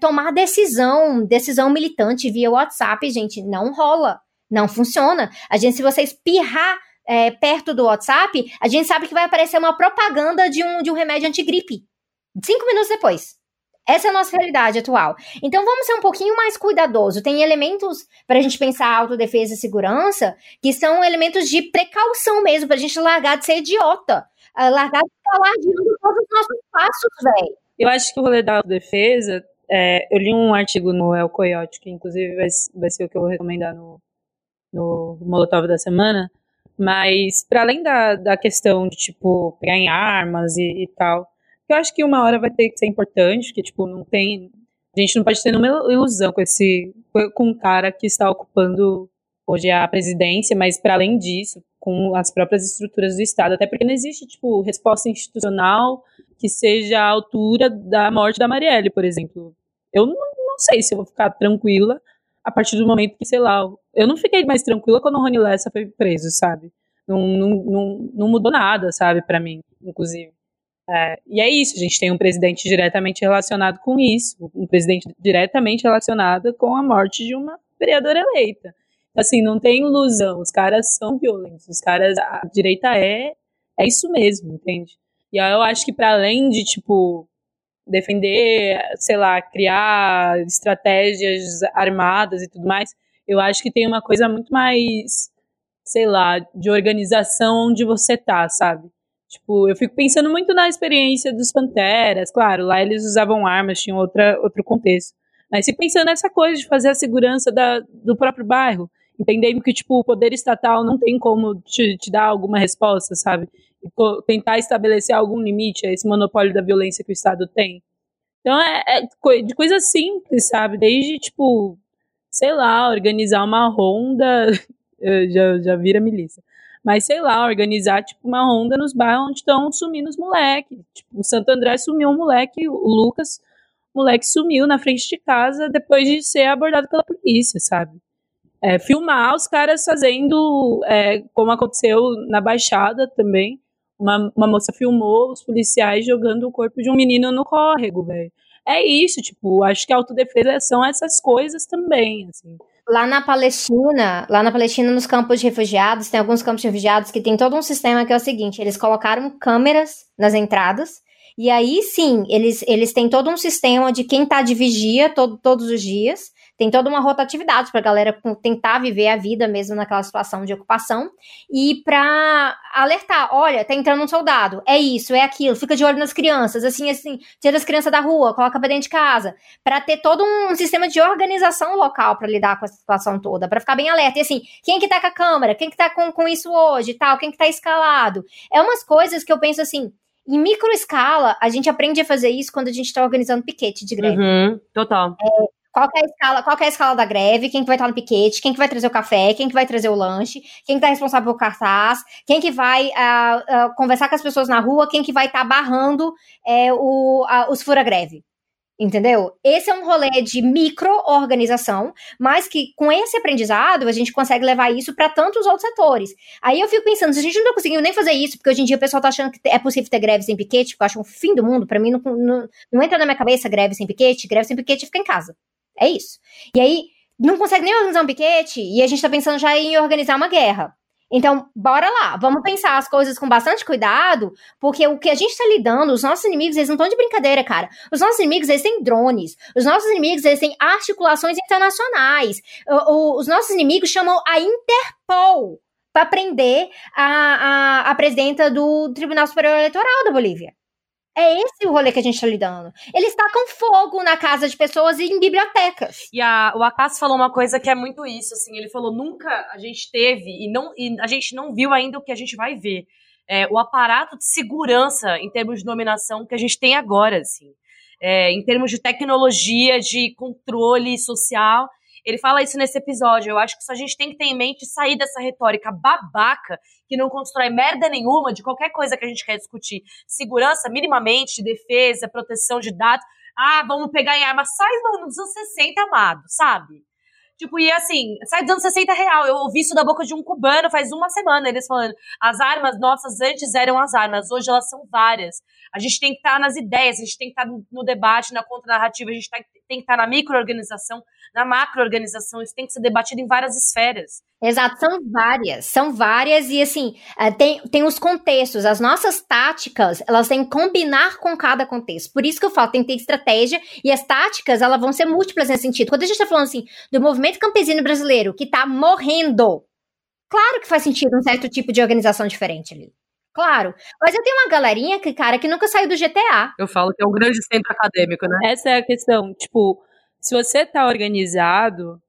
Tomar decisão militante via WhatsApp, gente, não rola, não funciona. se você espirrar perto do WhatsApp, a gente sabe que vai aparecer uma propaganda de um remédio antigripe. 5 minutos depois. Essa é a nossa realidade atual. Então, vamos ser um pouquinho mais cuidadosos. Tem elementos para a gente pensar autodefesa e segurança, que são elementos de precaução mesmo, para a gente largar de ser idiota. Largar de ficar largando todos os nossos passos, velho. Eu acho que o rolê da autodefesa... eu li um artigo no El Coyote, que inclusive vai ser o que eu vou recomendar no Molotov da semana, mas para além da questão de, tipo, pegar em armas e tal... Eu acho que uma hora vai ter que ser importante, que tipo, não tem... A gente não pode ter nenhuma ilusão com o cara que está ocupando hoje a presidência, mas para além disso, com as próprias estruturas do Estado, até porque não existe, tipo, resposta institucional que seja à altura da morte da Marielle, por exemplo. Eu não sei se eu vou ficar tranquila a partir do momento que, sei lá, eu não fiquei mais tranquila quando o Rony Lessa foi preso, sabe? Não mudou nada, sabe, para mim, inclusive. E é isso, a gente tem um presidente diretamente relacionado com isso, um presidente diretamente relacionado com a morte de uma vereadora eleita. Assim, não tem ilusão, os caras são violentos, a direita é isso mesmo, entende? E aí eu acho que para além de, tipo, defender, sei lá, criar estratégias armadas e tudo mais, eu acho que tem uma coisa muito mais, sei lá, de organização onde você tá, sabe? Tipo, eu fico pensando muito na experiência dos Panteras, claro, lá eles usavam armas, tinham outro contexto. Mas se pensando nessa coisa de fazer a segurança do próprio bairro, entendendo que, tipo, o poder estatal não tem como te dar alguma resposta, sabe? Tentar estabelecer algum limite a esse monopólio da violência que o Estado tem. Então, de coisa simples, sabe? Desde, tipo, sei lá, organizar uma ronda, já vira milícia. Mas, sei lá, organizar, tipo, uma ronda nos bairros onde estão sumindo os moleques. Tipo, o Santo André sumiu um moleque, o Lucas, o moleque sumiu na frente de casa depois de ser abordado pela polícia, sabe? Filmar os caras fazendo, como aconteceu na Baixada também, uma moça filmou os policiais jogando o corpo de um menino no córrego, velho. É isso, tipo, acho que a autodefesa são essas coisas também, assim. Lá na Palestina, nos campos de refugiados, tem alguns campos de refugiados que tem todo um sistema que é o seguinte, eles colocaram câmeras nas entradas, e aí sim, eles têm todo um sistema de quem tá de vigia todos os dias, tem toda uma rotatividade pra galera tentar viver a vida mesmo naquela situação de ocupação, e pra alertar, olha, tá entrando um soldado, é isso, é aquilo, fica de olho nas crianças, assim, tira as crianças da rua, coloca pra dentro de casa, pra ter todo um sistema de organização local pra lidar com a situação toda, pra ficar bem alerta, e assim, quem que tá com a câmera, quem que tá com isso hoje e tal, quem que tá escalado, umas coisas que eu penso assim, em micro escala, a gente aprende a fazer isso quando a gente tá organizando piquete de greve. Uhum, total. Qual que é a escala da greve, quem que vai estar no piquete, quem que vai trazer o café, quem que vai trazer o lanche, quem que tá responsável pelo cartaz, quem que vai conversar com as pessoas na rua, quem que vai estar barrando os fura-greve. Entendeu? Esse é um rolê de micro-organização, mas que com esse aprendizado a gente consegue levar isso para tantos outros setores. Aí eu fico pensando, se a gente não tá conseguindo nem fazer isso, porque hoje em dia o pessoal tá achando que é possível ter greve sem piquete, porque eu acho um fim do mundo, pra mim não entra na minha cabeça greve sem piquete é ficar em casa. É isso. E aí não consegue nem organizar um piquete e a gente tá pensando já em organizar uma guerra. Então, bora lá, vamos pensar as coisas com bastante cuidado, porque o que a gente tá lidando, os nossos inimigos, eles não estão de brincadeira, cara. Os nossos inimigos, eles têm drones. Os nossos inimigos, eles têm articulações internacionais. Os nossos inimigos chamam a Interpol para prender a presidenta do Tribunal Superior Eleitoral da Bolívia. É esse o rolê que a gente tá lidando. Eles tacam fogo na casa de pessoas e em bibliotecas. E o Acácio falou uma coisa que é muito isso, assim, ele falou, nunca a gente teve, e a gente não viu ainda o que a gente vai ver. O aparato de segurança, em termos de dominação, que a gente tem agora, assim. Em termos de tecnologia, de controle social. Ele fala isso nesse episódio. Eu acho que só a gente tem que ter em mente sair dessa retórica babaca que não constrói merda nenhuma de qualquer coisa que a gente quer discutir. Segurança, minimamente, defesa, proteção de dados. Ah, vamos pegar em arma. Sai, mano, dos anos 60, amado, sabe? Tipo, e assim, sai dos anos 60 real. Eu ouvi isso da boca de um cubano faz uma semana. Eles falando, as armas nossas antes eram as armas. Hoje elas são várias. A gente tem que estar nas ideias, a gente tem que estar no debate, na contranarrativa, a gente tem que estar na micro-organização, na macro-organização, isso tem que ser debatido em várias esferas. Exato, são várias e assim, tem os contextos, as nossas táticas, elas têm que combinar com cada contexto, por isso que eu falo, tem que ter estratégia e as táticas, elas vão ser múltiplas nesse sentido. Quando a gente tá falando assim, do movimento campesino brasileiro, que tá morrendo, claro que faz sentido um certo tipo de organização diferente ali. Claro, mas eu tenho uma galerinha que, cara, que nunca saiu do GTA. Eu falo que é um grande centro acadêmico, né? Essa é a questão, tipo, se você tá organizado,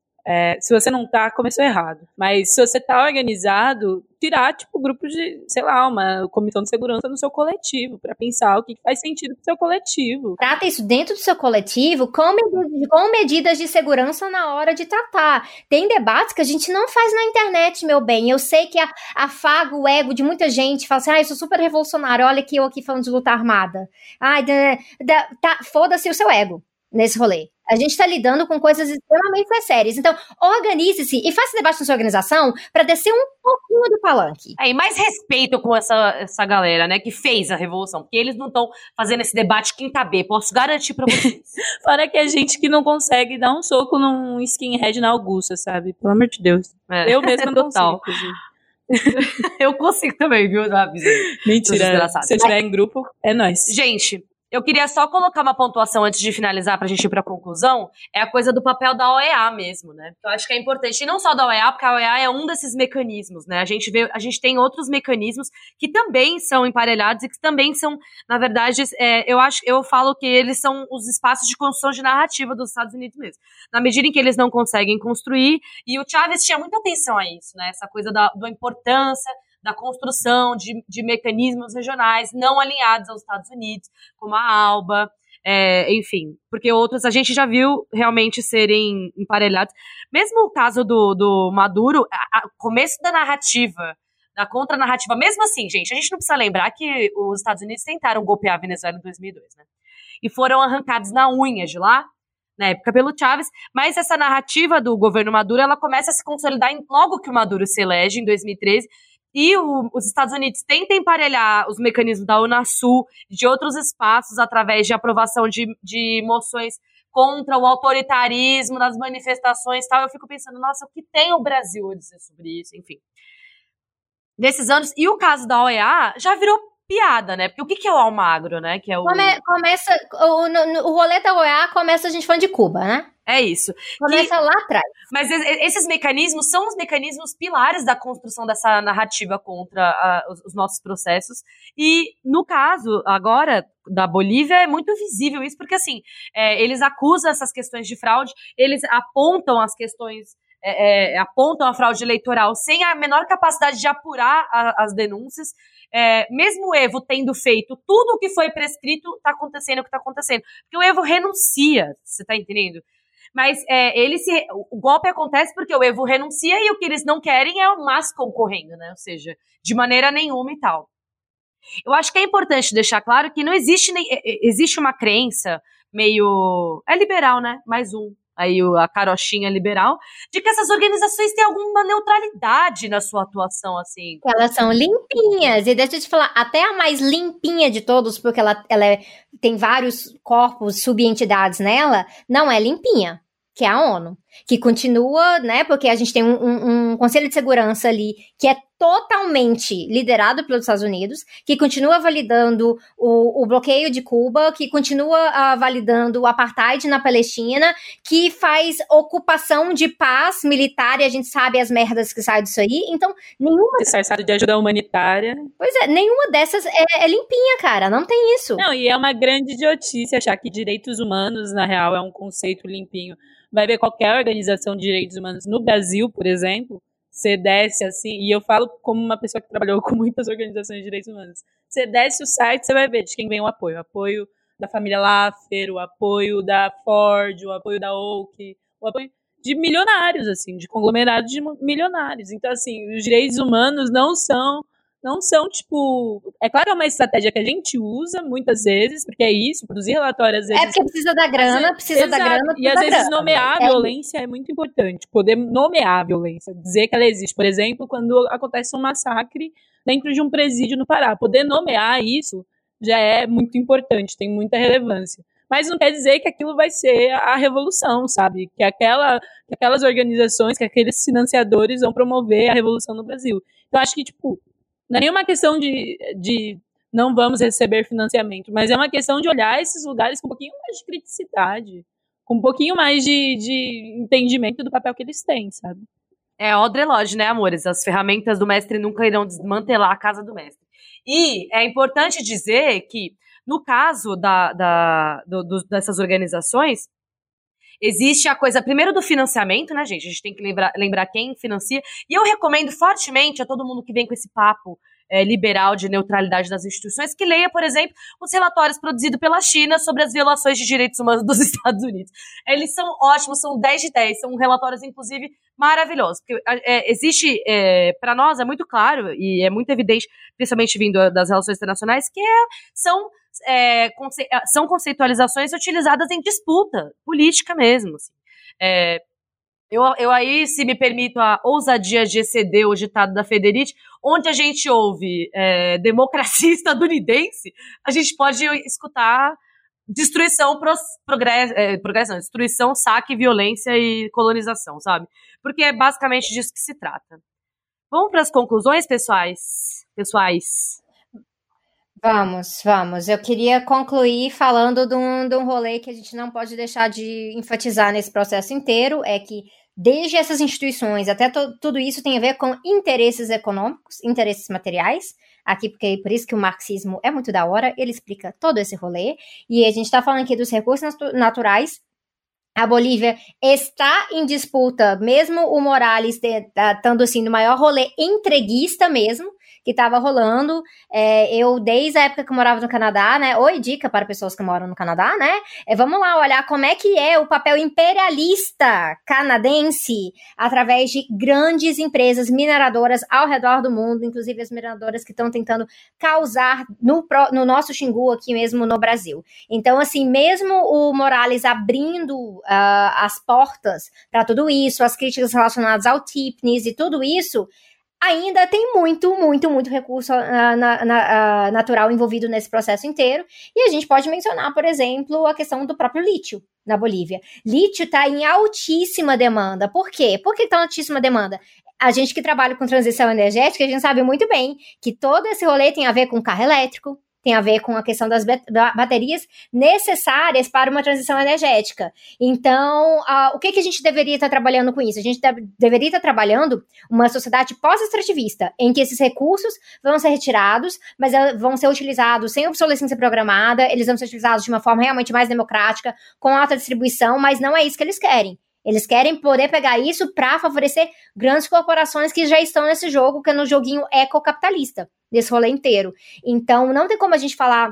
se você não tá, começou errado. Mas se você tá organizado, tirar, tipo, grupo de, sei lá, uma comissão de segurança no seu coletivo, pra pensar o que faz sentido pro seu coletivo. Trata isso dentro do seu coletivo com medidas de segurança na hora de tratar. Tem debates que a gente não faz na internet, meu bem. Eu sei que afaga o ego de muita gente, fala assim, eu sou super revolucionário, olha que eu aqui falando de luta armada. Foda-se o seu ego nesse rolê. A gente está lidando com coisas extremamente sérias. Então, organize-se e faça debate na sua organização para descer um pouquinho do palanque. E mais respeito com essa galera, né, que fez a revolução, porque eles não estão fazendo esse debate quinta B, posso garantir para vocês. Fora que a gente que não consegue dar um soco num skinhead na Augusta, sabe? Pelo amor de Deus. Eu mesma total. Eu consigo também, viu? Mentira. Se eu estiver em grupo, é nóis. Gente, eu queria só colocar uma pontuação antes de finalizar pra gente ir pra conclusão, é a coisa do papel da OEA mesmo, né? Eu acho que é importante, e não só da OEA, porque a OEA é um desses mecanismos, né? A gente tem outros mecanismos que também são emparelhados e que também são, na verdade, eu falo que eles são os espaços de construção de narrativa dos Estados Unidos mesmo. Na medida em que eles não conseguem construir, e o Chávez tinha muita atenção a isso, né? Essa coisa da importância da construção de mecanismos regionais não alinhados aos Estados Unidos, como a ALBA, enfim, porque outros a gente já viu realmente serem emparelhados. Mesmo o caso do Maduro, o começo da narrativa, da contranarrativa, mesmo assim, gente, a gente não precisa lembrar que os Estados Unidos tentaram golpear a Venezuela em 2002, né? E foram arrancados na unha de lá, na época pelo Chávez, mas essa narrativa do governo Maduro, ela começa a se consolidar logo que o Maduro se elege, em 2013, e os Estados Unidos tentam emparelhar os mecanismos da Unasul e de outros espaços através de aprovação de moções contra o autoritarismo, das manifestações e tal. Eu fico pensando, nossa, o que tem o Brasil a dizer sobre isso? Enfim, nesses anos. E o caso da OEA já virou piada, né? Porque o que é o Almagro, né? Que é o... Começa, o rolê da OEA começa a gente falando de Cuba, né? É isso. Começa lá atrás. Mas esses mecanismos são os mecanismos pilares da construção dessa narrativa contra os nossos processos. E, no caso, agora, da Bolívia, é muito visível isso, porque, assim, eles acusam essas questões de fraude, eles apontam as questões... apontam a fraude eleitoral sem a menor capacidade de apurar as denúncias, mesmo o Evo tendo feito tudo o que foi prescrito, está acontecendo o que está acontecendo, porque o Evo renuncia, você está entendendo? Mas o golpe acontece porque o Evo renuncia e o que eles não querem é o MAS concorrendo, né? Ou seja, de maneira nenhuma e tal. Eu acho que é importante deixar claro que não existe uma crença meio... é liberal, né? Mais um. Aí a carochinha liberal, de que essas organizações têm alguma neutralidade na sua atuação, assim. Elas são limpinhas, e deixa eu te falar, até a mais limpinha de todos, porque ela tem vários corpos, subentidades nela, não é limpinha, que é a ONU, que continua, né, porque a gente tem um Conselho de Segurança ali, que é totalmente liderado pelos Estados Unidos, que continua validando o bloqueio de Cuba, que continua validando o apartheid na Palestina, que faz ocupação de paz militar, e a gente sabe as merdas que saem disso aí, então nenhuma... Que sai de ajuda humanitária. Pois é, nenhuma dessas é limpinha, cara, não tem isso. Não, e é uma grande idiotice achar que direitos humanos, na real, é um conceito limpinho. Vai ver qualquer organização de direitos humanos no Brasil, por exemplo, você desce assim, e eu falo como uma pessoa que trabalhou com muitas organizações de direitos humanos, você desce o site, você vai ver de quem vem o apoio da família Laffer, o apoio da Ford, o apoio da Oak, o apoio de milionários, assim, de conglomerados de milionários. Então, assim, os direitos humanos não são, tipo... É claro que é uma estratégia que a gente usa muitas vezes, porque é isso, produzir relatórios... Às vezes, é porque precisa da grana. E às vezes nomear a violência é muito importante, poder nomear a violência, dizer que ela existe. Por exemplo, quando acontece um massacre dentro de um presídio no Pará, poder nomear isso já é muito importante, tem muita relevância. Mas não quer dizer que aquilo vai ser a revolução, sabe? Que aquelas organizações, que aqueles financiadores vão promover a revolução no Brasil. Então, acho que, tipo... Não é nenhuma questão de não vamos receber financiamento, mas é uma questão de olhar esses lugares com um pouquinho mais de criticidade, com um pouquinho mais de entendimento do papel que eles têm, sabe? É Audre Lorde, né, amores? As ferramentas do mestre nunca irão desmantelar a casa do mestre. E é importante dizer que, no caso dessas organizações, existe a coisa, primeiro, do financiamento, né, gente? A gente tem que lembrar quem financia. E eu recomendo fortemente a todo mundo que vem com esse papo liberal de neutralidade das instituições que leia, por exemplo, os relatórios produzidos pela China sobre as violações de direitos humanos dos Estados Unidos. Eles são ótimos, são 10 de 10, são relatórios, inclusive, maravilhosos. Porque existe, para nós, é muito claro e é muito evidente, principalmente vindo das relações internacionais, que são conceitualizações utilizadas em disputa política mesmo. Assim. Eu aí, se me permito a ousadia de exceder o ditado da Federici, onde a gente ouve democracia estadunidense, a gente pode escutar destruição, destruição, saque, violência e colonização, sabe? Porque é basicamente disso que se trata. Vamos para as conclusões, pessoais? Vamos. Eu queria concluir falando de um rolê que a gente não pode deixar de enfatizar nesse processo inteiro, é que desde essas instituições até tudo isso tem a ver com interesses econômicos, interesses materiais, aqui porque por isso que o marxismo é muito da hora, ele explica todo esse rolê, e a gente está falando aqui dos recursos naturais. A Bolívia está em disputa, mesmo o Morales estando assim no maior rolê entreguista mesmo, que estava rolando. Eu, desde a época que eu morava no Canadá, né? Oi, dica para pessoas que moram no Canadá, né? Vamos lá olhar como é que é o papel imperialista canadense através de grandes empresas mineradoras ao redor do mundo, inclusive as mineradoras que estão tentando causar no nosso Xingu aqui mesmo no Brasil. Então, assim, mesmo o Morales abrindo as portas para tudo isso, as críticas relacionadas ao TIPNIS e tudo isso, ainda tem muito recurso natural envolvido nesse processo inteiro, e a gente pode mencionar, por exemplo, a questão do próprio lítio na Bolívia. Lítio está em altíssima demanda. Por quê? Por que está em altíssima demanda? A gente que trabalha com transição energética, a gente sabe muito bem que todo esse rolê tem a ver com carro elétrico, tem a ver com a questão das baterias necessárias para uma transição energética. Então, o que a gente deveria estar trabalhando com isso? A gente deveria estar trabalhando uma sociedade pós-extrativista, em que esses recursos vão ser retirados, mas vão ser utilizados sem obsolescência programada, eles vão ser utilizados de uma forma realmente mais democrática, com alta distribuição, mas não é isso que eles querem. Eles querem poder pegar isso para favorecer grandes corporações que já estão nesse jogo, que é no joguinho ecocapitalista, desse rolê inteiro. Então, não tem como a gente falar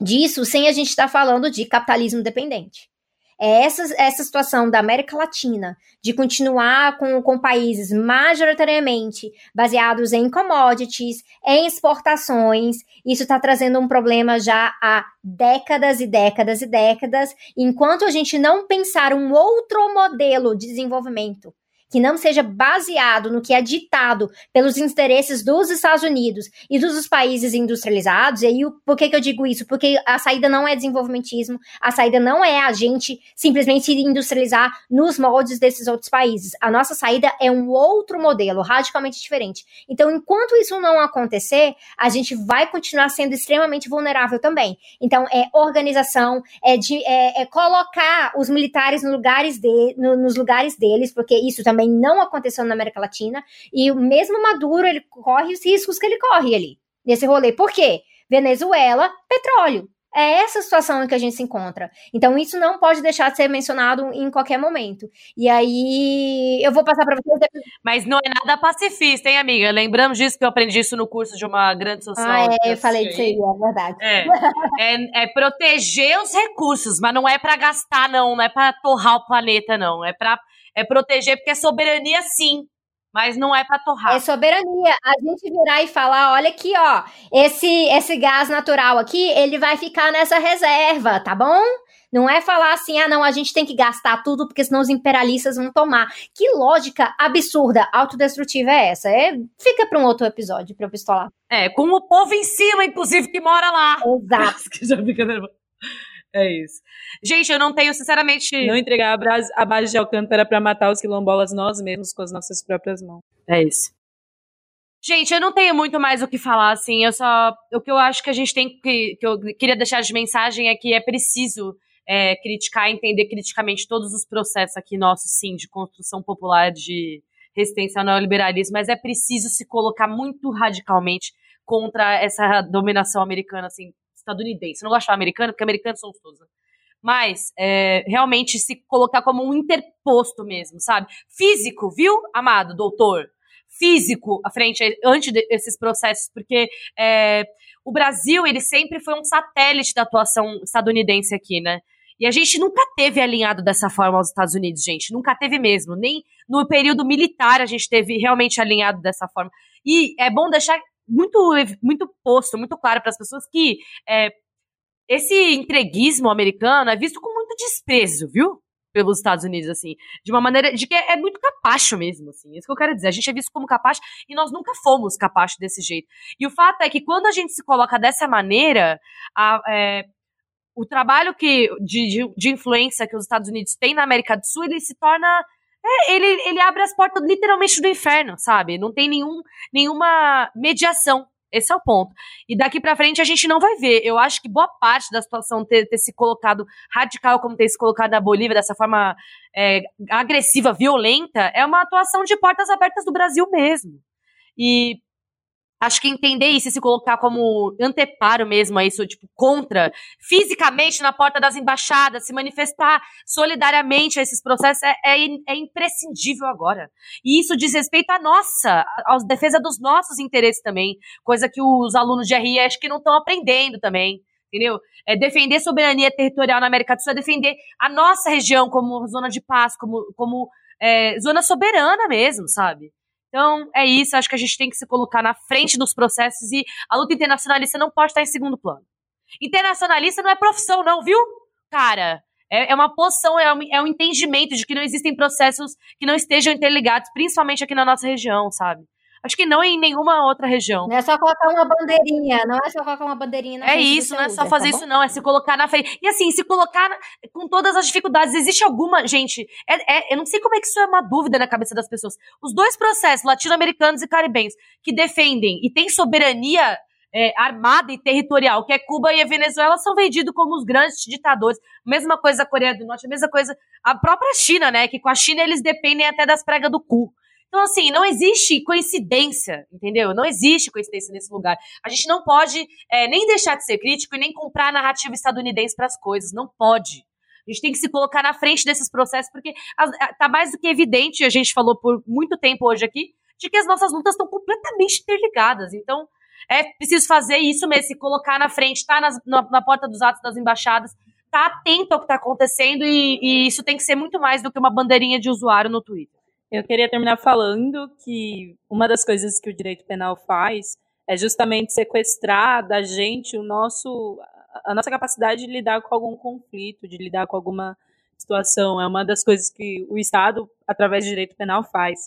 disso sem a gente estar falando de capitalismo dependente. É essa situação da América Latina, de continuar com países majoritariamente baseados em commodities, em exportações, isso está trazendo um problema já há décadas e décadas e décadas, enquanto a gente não pensar um outro modelo de desenvolvimento, que não seja baseado no que é ditado pelos interesses dos Estados Unidos e dos países industrializados. E aí, por que eu digo isso? Porque a saída não é desenvolvimentismo, a saída não é a gente simplesmente industrializar nos moldes desses outros países. A nossa saída é um outro modelo, radicalmente diferente. Então, enquanto isso não acontecer, a gente vai continuar sendo extremamente vulnerável também. Então, é organização, é colocar os militares nos lugares deles, porque isso também não aconteceu na América Latina, e o mesmo Maduro, ele corre os riscos que ele corre ali, nesse rolê. Por quê? Venezuela, petróleo. É essa situação em que a gente se encontra. Então, isso não pode deixar de ser mencionado em qualquer momento. E aí, eu vou passar para vocês... Mas não é nada pacifista, hein, amiga? Lembramos disso, que eu aprendi isso no curso de uma grande socióloga. Ah, eu falei disso aí, é verdade. É proteger os recursos, mas não é para gastar, não. Não é para torrar o planeta, não. É proteger, porque é soberania, sim, mas não é para torrar. É soberania. A gente virar e falar, olha aqui, ó, esse gás natural aqui, ele vai ficar nessa reserva, tá bom? Não é falar assim, ah, não, a gente tem que gastar tudo, porque senão os imperialistas vão tomar. Que lógica absurda, autodestrutiva é essa? Fica para um outro episódio, para eu pistolar. Com o povo em cima, inclusive, que mora lá. Exato. Que já fica nervoso. É isso. Gente, eu não tenho, sinceramente... Não entregar a base de Alcântara para matar os quilombolas nós mesmos com as nossas próprias mãos. É isso. Gente, eu não tenho muito mais o que falar, assim, o que eu acho que a gente tem que eu queria deixar de mensagem é que é preciso criticar, entender criticamente todos os processos aqui nossos, sim, de construção popular, de resistência ao neoliberalismo, mas é preciso se colocar muito radicalmente contra essa dominação americana, assim, estadunidense. Eu não gosto de falar americano, porque americanos são todos. Mas, realmente, se colocar como um interposto mesmo, sabe? Físico, viu, amado doutor? Físico, à frente, antes desses processos, porque o Brasil, ele sempre foi um satélite da atuação estadunidense aqui, né? E a gente nunca teve alinhado dessa forma aos Estados Unidos, gente. Nunca teve mesmo. Nem no período militar a gente teve realmente alinhado dessa forma. E é bom deixar... muito posto, muito claro para as pessoas que esse entreguismo americano é visto com muito desprezo, viu? Pelos Estados Unidos, assim, de uma maneira de que é muito capacho mesmo, assim, isso que eu quero dizer. A gente é visto como capacho e nós nunca fomos capacho desse jeito. E o fato é que quando a gente se coloca dessa maneira, o trabalho de influência que os Estados Unidos têm na América do Sul, ele se torna... Ele abre as portas literalmente do inferno, sabe? Não tem nenhuma mediação. Esse é o ponto. E daqui pra frente a gente não vai ver. Eu acho que boa parte da situação ter se colocado radical, como ter se colocado na Bolívia, dessa forma agressiva, violenta, é uma atuação de portas abertas do Brasil mesmo. E acho que entender isso e se colocar como anteparo mesmo a isso, tipo, contra, fisicamente na porta das embaixadas, se manifestar solidariamente a esses processos é imprescindível agora. E isso diz respeito à defesa dos nossos interesses também, coisa que os alunos de RI acho que não estão aprendendo também, entendeu? Defender soberania territorial na América do Sul é defender a nossa região como zona de paz, como zona soberana mesmo, sabe? Então, é isso, acho que a gente tem que se colocar na frente dos processos e a luta internacionalista não pode estar em segundo plano. Internacionalista não é profissão não, viu? Cara, é uma posição, é um entendimento de que não existem processos que não estejam interligados, principalmente aqui na nossa região, sabe? Acho que não em nenhuma outra região. Não é só colocar uma bandeirinha, não é só colocar uma bandeirinha na frente. É isso, não é só fazer isso não, é se colocar na frente. E assim, se colocar com todas as dificuldades, existe alguma, gente, eu não sei como é que isso é uma dúvida na cabeça das pessoas. Os dois processos, latino-americanos e caribenhos, que defendem e têm soberania armada e territorial, que é Cuba e a Venezuela, são vendidos como os grandes ditadores. Mesma coisa a Coreia do Norte, a mesma coisa a própria China, né, que com a China eles dependem até das pregas do cu. Então, assim, não existe coincidência, entendeu? Não existe coincidência nesse lugar. A gente não pode nem deixar de ser crítico e nem comprar a narrativa estadunidense para as coisas. Não pode. A gente tem que se colocar na frente desses processos, porque tá mais do que evidente, a gente falou por muito tempo hoje aqui, de que as nossas lutas estão completamente interligadas. Então, é preciso fazer isso mesmo, se colocar na frente, estar na porta dos atos das embaixadas, tá atento ao que tá acontecendo e isso tem que ser muito mais do que uma bandeirinha de usuário no Twitter. Eu queria terminar falando que uma das coisas que o direito penal faz é justamente sequestrar da gente a nossa capacidade de lidar com algum conflito, de lidar com alguma situação. É uma das coisas que o Estado, através do direito penal, faz.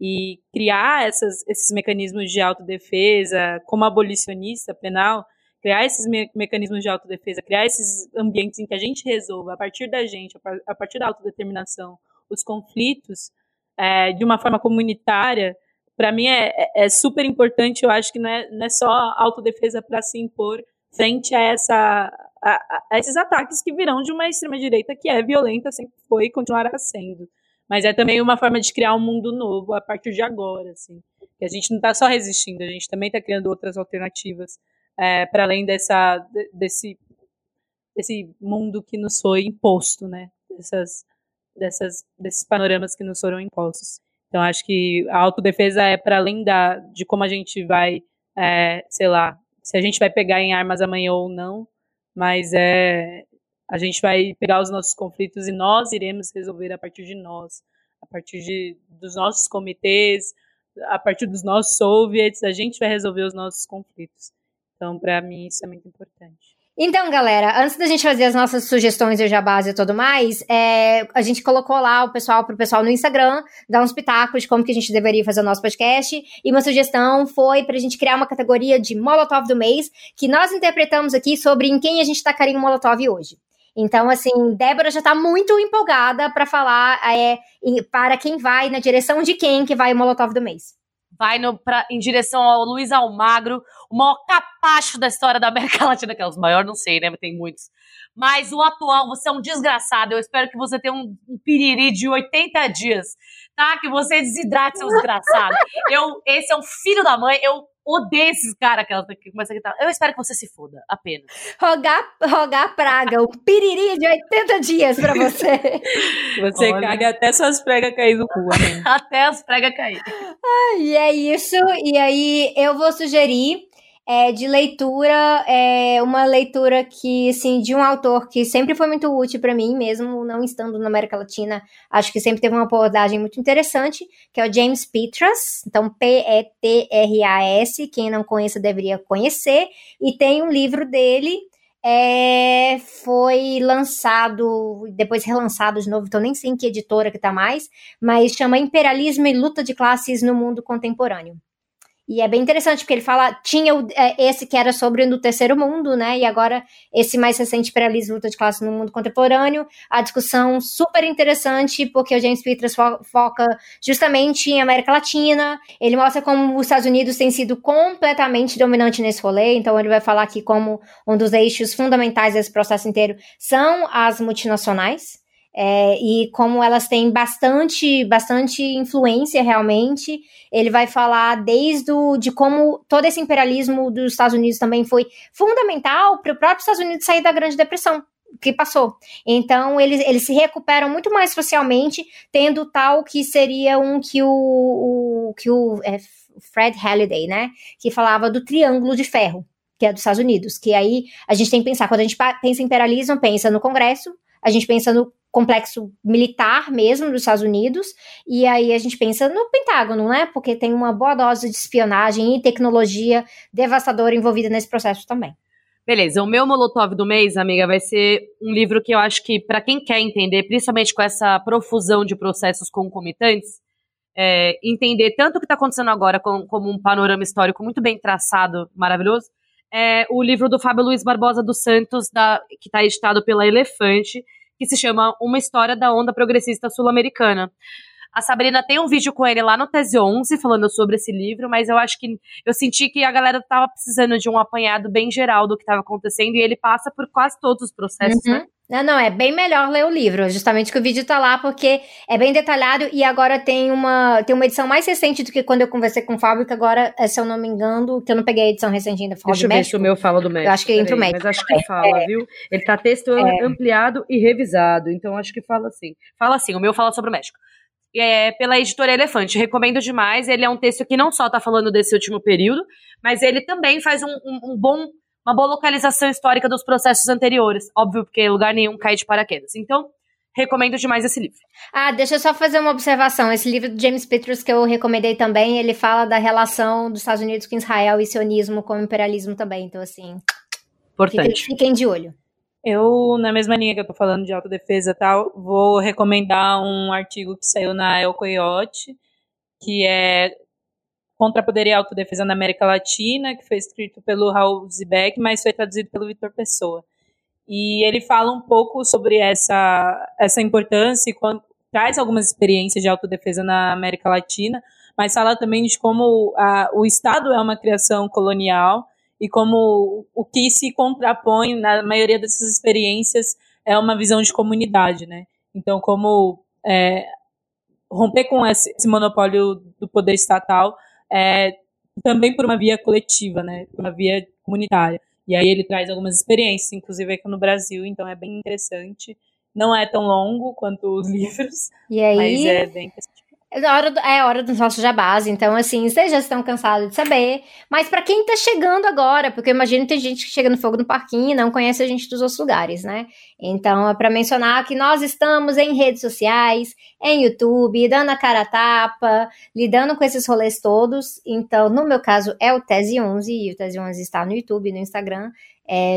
E criar esses mecanismos de autodefesa, como abolicionista penal, criar esses mecanismos de autodefesa, criar esses ambientes em que a gente resolva, a partir da gente, a partir da autodeterminação, os conflitos, de uma forma comunitária, para mim é super importante. Eu acho que não é só autodefesa para se impor frente a esses ataques que virão de uma extrema-direita que é violenta, sempre foi e continuará sendo. Mas é também uma forma de criar um mundo novo a partir de agora, assim. Que a gente não está só resistindo, a gente também está criando outras alternativas para além desse mundo que nos foi imposto, né? Desses panoramas que nos foram impostos. Então, acho que a autodefesa é para além de como a gente vai, se a gente vai pegar em armas amanhã ou não, mas a gente vai pegar os nossos conflitos e nós iremos resolver a partir de nós, a partir dos nossos comitês, a partir dos nossos soviets, a gente vai resolver os nossos conflitos. Então, para mim, isso é muito importante. Então, galera, antes da gente fazer as nossas sugestões e o jabás e tudo mais, a gente colocou lá pro pessoal no Instagram, dar uns pitacos de como que a gente deveria fazer o nosso podcast, e uma sugestão foi pra gente criar uma categoria de Molotov do mês, que nós interpretamos aqui sobre em quem a gente tacaria um Molotov hoje. Então, assim, Débora já tá muito empolgada pra falar para quem vai, na direção de quem que vai o Molotov do mês. Vai em direção ao Luiz Almagro, o maior capacho da história da América Latina, que é os maiores, não sei, né, mas tem muitos. Mas o atual, você é um desgraçado, eu espero que você tenha um piriri de 80 dias, tá? Que você desidrate, seu desgraçado. Esse é um filho da mãe, eu odeio esses caras que começam a gritar. Eu espero que você se foda, apenas. Rogar praga, um piriri de 80 dias pra você. Você caga até suas pregas cair do cu. Né? Até as pregas cair. E é isso. E aí eu vou sugerir de leitura, uma leitura que, assim, de um autor que sempre foi muito útil pra mim, mesmo não estando na América Latina, acho que sempre teve uma abordagem muito interessante, que é o James Petras, então P-E-T-R-A-S, quem não conhece deveria conhecer, e tem um livro dele, foi lançado, depois relançado de novo, então nem sei em que editora que tá mais, mas chama Imperialismo e Luta de Classes no Mundo Contemporâneo. E é bem interessante, porque ele fala, tinha esse que era sobre o terceiro mundo, né, e agora esse mais recente imperialismo, luta de classe no mundo contemporâneo, a discussão super interessante, porque o James Petras foca justamente em América Latina, ele mostra como os Estados Unidos têm sido completamente dominante nesse rolê, então ele vai falar aqui como um dos eixos fundamentais desse processo inteiro são as multinacionais, e como elas têm bastante influência realmente. Ele vai falar de como todo esse imperialismo dos Estados Unidos também foi fundamental para o próprio Estados Unidos sair da Grande Depressão que passou. Então eles se recuperam muito mais socialmente tendo tal que seria que o Fred Halliday, né, que falava do triângulo de ferro, que é dos Estados Unidos, que aí a gente tem que pensar, quando a gente pensa em imperialismo, pensa no Congresso, a gente pensa no complexo militar mesmo dos Estados Unidos, e aí a gente pensa no Pentágono, né? Porque tem uma boa dose de espionagem e tecnologia devastadora envolvida nesse processo também. Beleza, o meu Molotov do mês, amiga, vai ser um livro que eu acho que, para quem quer entender, principalmente com essa profusão de processos concomitantes, entender tanto o que está acontecendo agora como um panorama histórico muito bem traçado, maravilhoso, é o livro do Fábio Luiz Barbosa dos Santos, que está editado pela Elefante, que se chama Uma História da Onda Progressista Sul-Americana. A Sabrina tem um vídeo com ele lá no Tese 11, falando sobre esse livro, mas eu senti que a galera estava precisando de um apanhado bem geral do que estava acontecendo, e ele passa por quase todos os processos, né? Não, é bem melhor ler o livro, justamente que o vídeo tá lá, porque é bem detalhado, e agora tem uma edição mais recente do que quando eu conversei com o Fábio, que agora, se eu não me engano, que eu não peguei a edição recente ainda, fala do México. Deixa eu ver se o meu fala do México. Eu acho que entra o México. Mas acho que fala, viu? Ele tá texto ampliado e revisado, então acho que fala assim. Fala assim, o meu fala sobre o México. Pela editora Elefante, recomendo demais, ele é um texto que não só tá falando desse último período, mas ele também faz um bom uma boa localização histórica dos processos anteriores. Óbvio, porque lugar nenhum cai de paraquedas. Então, recomendo demais esse livro. Ah, deixa eu só fazer uma observação. Esse livro do James Peters que eu recomendei também, ele fala da relação dos Estados Unidos com Israel e sionismo com o imperialismo também. Então, assim, importante. Fiquem de olho. Eu, na mesma linha que eu tô falando de autodefesa e tal, vou recomendar um artigo que saiu na El Coyote, que é Contra Poder e Autodefesa na América Latina, que foi escrito pelo Raul Zibek, mas foi traduzido pelo Vitor Pessoa. E ele fala um pouco sobre essa importância e traz algumas experiências de autodefesa na América Latina, mas fala também de como o Estado é uma criação colonial e como o que se contrapõe na maioria dessas experiências é uma visão de comunidade, né? Então, como romper com esse monopólio do poder estatal também por uma via coletiva, né? Por uma via comunitária. E aí ele traz algumas experiências, inclusive aqui no Brasil, então é bem interessante. Não é tão longo quanto os livros, mas é bem interessante. É hora dos nossos jabás, então assim, vocês já estão cansados de saber, mas pra quem tá chegando agora, porque eu imagino que tem gente que chega no Fogo no Parquinho e não conhece a gente dos outros lugares, né? Então é pra mencionar que nós estamos em redes sociais, em YouTube, dando a cara a tapa, lidando com esses rolês todos, então no meu caso é o Tese 11, e o Tese 11 está no YouTube, no Instagram,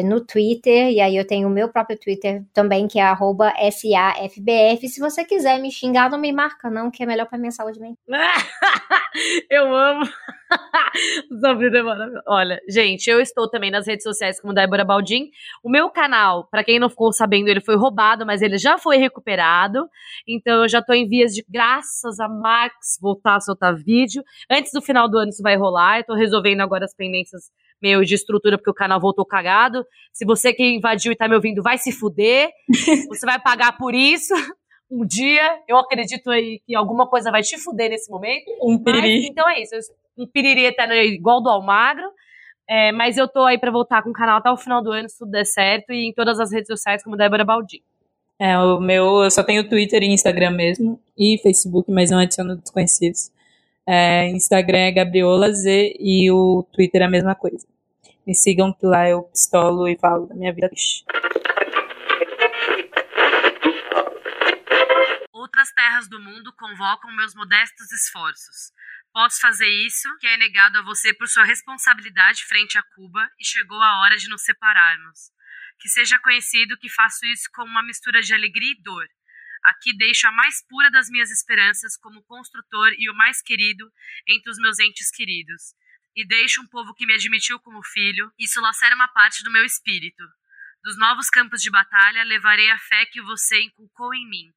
no Twitter, e aí eu tenho o meu próprio Twitter também, que é @SAFBF, se você quiser me xingar, não me marca não, que é melhor pra minha saúde mental. Eu amo. Sabrina é maravilhosa. Olha, gente, eu estou também nas redes sociais como Débora Baldin, o meu canal, pra quem não ficou sabendo, ele foi roubado, mas ele já foi recuperado, então eu já tô em vias de, graças a Max, voltar a soltar vídeo, antes do final do ano isso vai rolar, eu tô resolvendo agora as pendências meio de estrutura, porque o canal voltou cagado. Se você que invadiu e tá me ouvindo, vai se fuder. Você vai pagar por isso. Um dia, eu acredito aí que alguma coisa vai te fuder nesse momento. Um piriri. Mas, então é isso. Um piriri tá igual do Almagro. Mas eu tô aí pra voltar com o canal até o final do ano, se tudo der certo. E em todas as redes sociais, como Débora Baldin. O meu, eu só tenho Twitter e Instagram mesmo. E Facebook, mas não adiciono desconhecidos. Instagram é Gabriola Z e o Twitter é a mesma coisa. Me sigam que lá eu pistolo e falo da minha vida. Outras terras do mundo convocam meus modestos esforços. Posso fazer isso, que é negado a você por sua responsabilidade frente a Cuba e chegou a hora de nos separarmos. Que seja conhecido que faço isso com uma mistura de alegria e dor. Aqui deixo a mais pura das minhas esperanças como construtor e o mais querido entre os meus entes queridos. E deixo um povo que me admitiu como filho, isso lacera uma parte do meu espírito. Dos novos campos de batalha, levarei a fé que você inculcou em mim,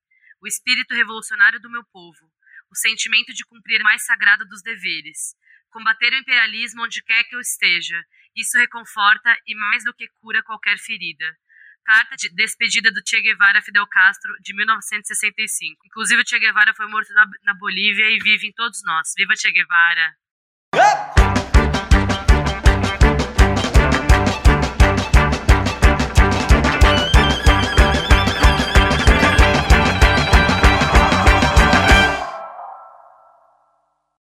o espírito revolucionário do meu povo, o sentimento de cumprir mais sagrado dos deveres. Combater o imperialismo onde quer que eu esteja, isso reconforta e mais do que cura qualquer ferida. Carta de despedida do Che Guevara a Fidel Castro, de 1965. Inclusive, o Che Guevara foi morto na Bolívia e vive em todos nós. Viva Che Guevara!